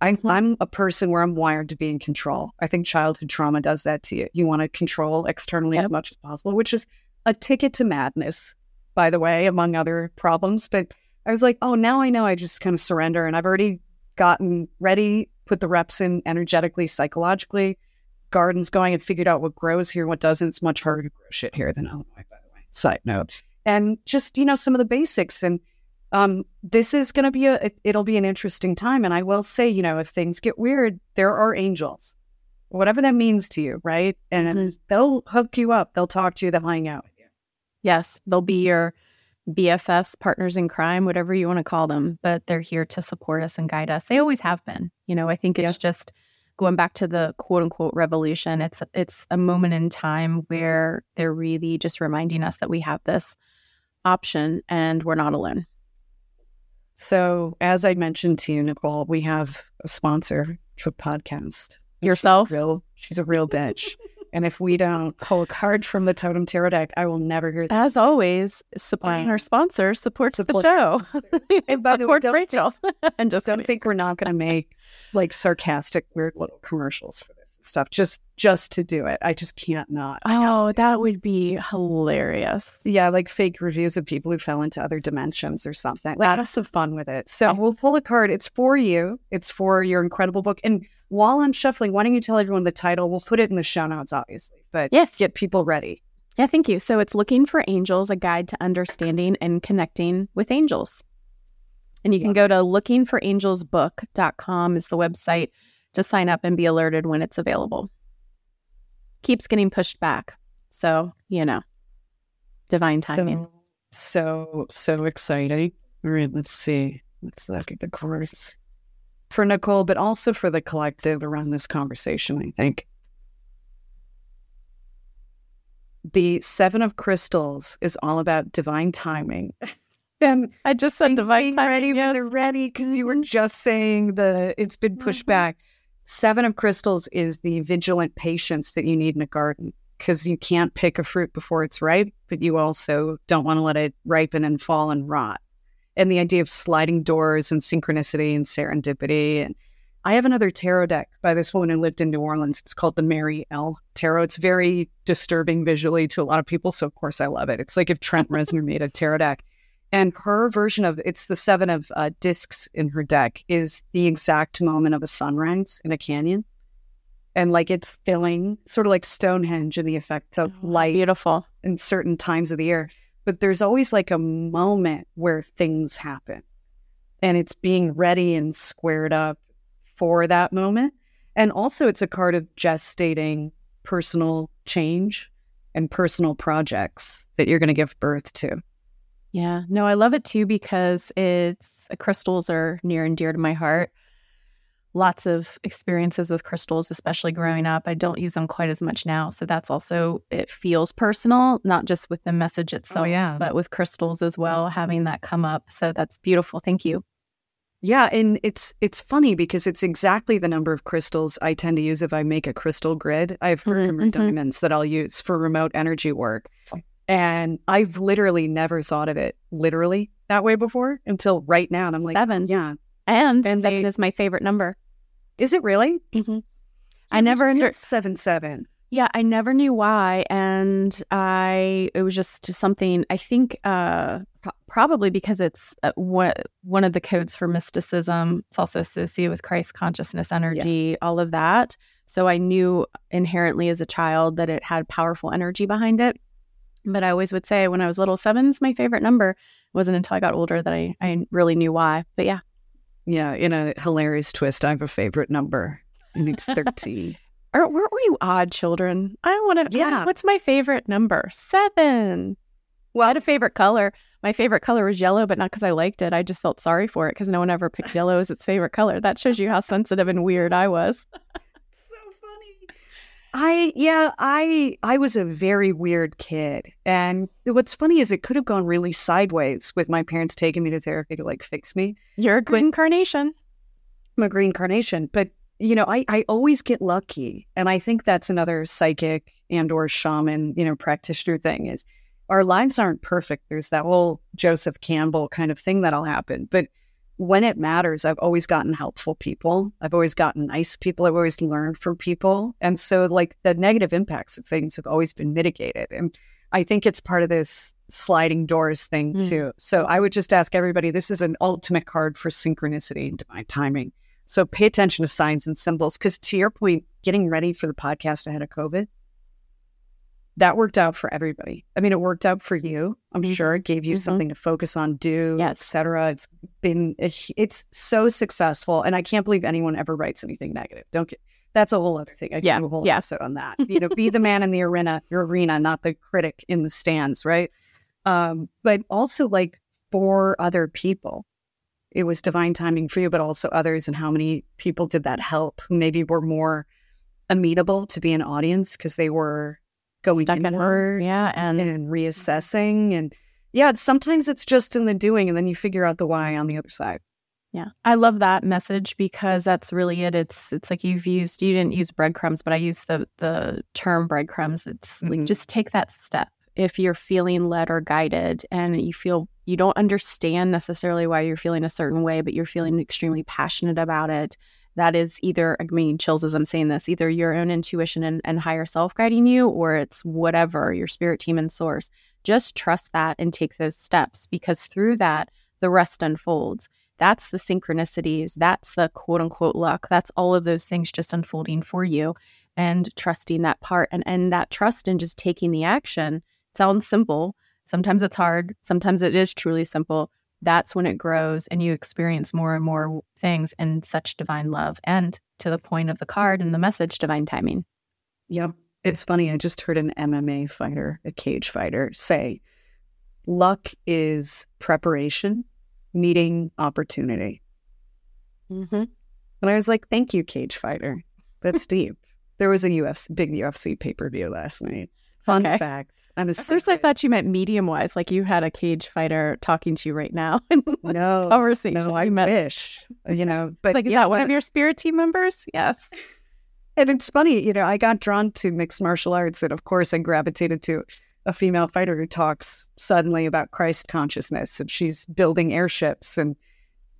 I'm a person where I'm wired to be in control. I think childhood trauma does that to you. You want to control externally as much as possible, which is a ticket to madness, by the way, among other problems. But I was like, oh, now I know. I just kind of surrender. And I've already gotten ready, put the reps in energetically, psychologically, gardens going, and figured out what grows here, what doesn't. It's much harder to grow shit here than Illinois, by the way. Side note. And just, you know, some of the basics. And This is going to be it'll be an interesting time. And I will say, you know, if things get weird, there are angels, whatever that means to you, right? And they'll hook you up. They'll talk to you. They'll hang out with you. Yes, they'll be your BFFs, partners in crime, whatever you want to call them. But they're here to support us and guide us. They always have been. You know, I think it's just going back to the quote unquote revolution. It's a moment in time where they're really just reminding us that we have this option and we're not alone. So as I mentioned to you, Nicole, we have a sponsor for podcast. Yourself? She's a real bitch. And if we don't pull a card from the Totem Tarot Deck, I will never hear that. As always, supporting our sponsor supports the show. And supports Rachel. And just don't think we're not going to make like sarcastic, weird little commercials for this and stuff. Just to do it. I just can't not. Oh, that would be hilarious. Yeah, like fake reviews of people who fell into other dimensions or something. Let us have fun with it. So we'll pull a card. It's for you. It's for your incredible book. And while I'm shuffling, why don't you tell everyone the title? We'll put it in the show notes, obviously. But yes, get people ready. Yeah, thank you. So it's Looking for Angels, a guide to understanding and connecting with angels. And you can go to lookingforangelsbook.com is the website to sign up and be alerted when it's available. Keeps getting pushed back. So, you know, divine timing. So exciting. All right, let's see. Let's look at the cards. For Nicole, but also for the collective around this conversation, I think. The Seven of Crystals is all about divine timing. And I just said divine timing. Ready, yes. They're ready because you were just saying it's been pushed back. Seven of Crystals is the vigilant patience that you need in a garden because you can't pick a fruit before it's ripe, but you also don't want to let it ripen and fall and rot. And the idea of sliding doors and synchronicity and serendipity. And I have another tarot deck by this woman who lived in New Orleans. It's called the Mary L. Tarot. It's very disturbing visually to a lot of people. So, of course, I love it. It's like if Trent Reznor made a tarot deck. And her version of it's the seven of discs in her deck is the exact moment of a sunrise in a canyon. And like it's filling sort of like Stonehenge in the effect of light. Beautiful. In certain times of the year. But there's always like a moment where things happen and it's being ready and squared up for that moment. And also it's a card of gestating personal change and personal projects that you're going to give birth to. Yeah, no, I love it too because crystals are near and dear to my heart. Lots of experiences with crystals, especially growing up. I don't use them quite as much now. So that's also, it feels personal, not just with the message itself, but with crystals as well, having that come up. So that's beautiful. Thank you. Yeah. And it's funny because it's exactly the number of crystals I tend to use if I make a crystal grid. I have diamonds that I'll use for remote energy work. And I've literally never thought of it literally that way before until right now. And I'm like, seven. Yeah. And seven is my favorite number. Is it really? Mm-hmm. I never understood 7-7. Yeah, I never knew why, and it was just something. I think probably because it's one of the codes for mysticism. It's also associated with Christ consciousness, energy, all of that. So I knew inherently as a child that it had powerful energy behind it. But I always would say when I was little, 7 is my favorite number. It wasn't until I got older that I really knew why. But yeah. Yeah, in a hilarious twist, I have a favorite number, and it's 13. Weren't we odd children? What's my favorite number? 7. Well, I had a favorite color. My favorite color was yellow, but not because I liked it. I just felt sorry for it because no one ever picked yellow as its favorite color. That shows you how sensitive and weird I was. It's so funny. I was a very weird kid. And what's funny is it could have gone really sideways with my parents taking me to therapy to like fix me. You're a green carnation. I'm a green carnation. But, you know, I always get lucky. And I think that's another psychic and or shaman, you know, practitioner thing is our lives aren't perfect. There's that whole Joseph Campbell kind of thing that'll happen. But when it matters, I've always gotten helpful people. I've always gotten nice people. I've always learned from people. And so like the negative impacts of things have always been mitigated. And I think it's part of this sliding doors thing too. So I would just ask everybody, this is an ultimate card for synchronicity and divine timing. So pay attention to signs and symbols. Because to your point, getting ready for the podcast ahead of COVID, that worked out for everybody. I mean, it worked out for you. I'm sure it gave you something to focus on, et cetera. It's been, it's so successful. And I can't believe anyone ever writes anything negative. That's a whole other thing. I can do a whole episode on that. You know, be the man in the arena, your arena, not the critic in the stands, right? But also like for other people, it was divine timing for you, but also others. And how many people did that help who maybe were more amenable to be an audience because they were going inward and reassessing. And sometimes it's just in the doing, and then you figure out the why on the other side. Yeah, I love that message because that's really it. It's like you didn't use breadcrumbs, but I use the term breadcrumbs. It's like, just take that step. If you're feeling led or guided and you feel you don't understand necessarily why you're feeling a certain way, but you're feeling extremely passionate about it, that is either, I mean, chills as I'm saying this, either your own intuition and higher self guiding you, or it's whatever, your spirit team and source. Just trust that and take those steps, because through that, the rest unfolds. That's the synchronicities. That's the quote unquote luck. That's all of those things just unfolding for you, and trusting that part and that trust and just taking the action. Sounds simple. Sometimes it's hard. Sometimes it is truly simple. That's when it grows and you experience more and more things in such divine love, and to the point of the card and the message, divine timing. Yep. It's funny. I just heard an MMA fighter, a cage fighter, say luck is preparation meeting opportunity. And I was like, thank you, cage fighter. That's deep. There was a big UFC pay-per-view last night. Fun fact. At first I thought you meant medium-wise, like you had a cage fighter talking to you right now in this conversation. No, I wish. You know, but it's like, is that one of your spirit team members? Yes. And it's funny, you know, I got drawn to mixed martial arts, and of course I gravitated to a female fighter who talks suddenly about Christ consciousness, and she's building airships and,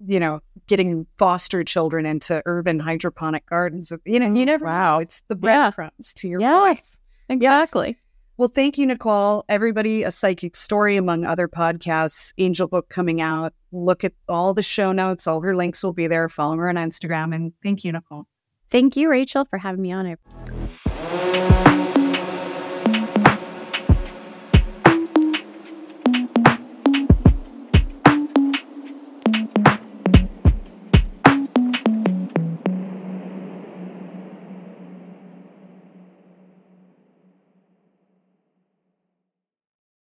you know, getting foster children into urban hydroponic gardens. You know, you never know. It's the breadcrumbs to your point. Exactly. Yes. Well, thank you, Nicole. Everybody, A Psychic Story, among other podcasts, Angel Book coming out. Look at all the show notes. All her links will be there. Follow her on Instagram. And thank you, Nicole. Thank you, Rachel, for having me on.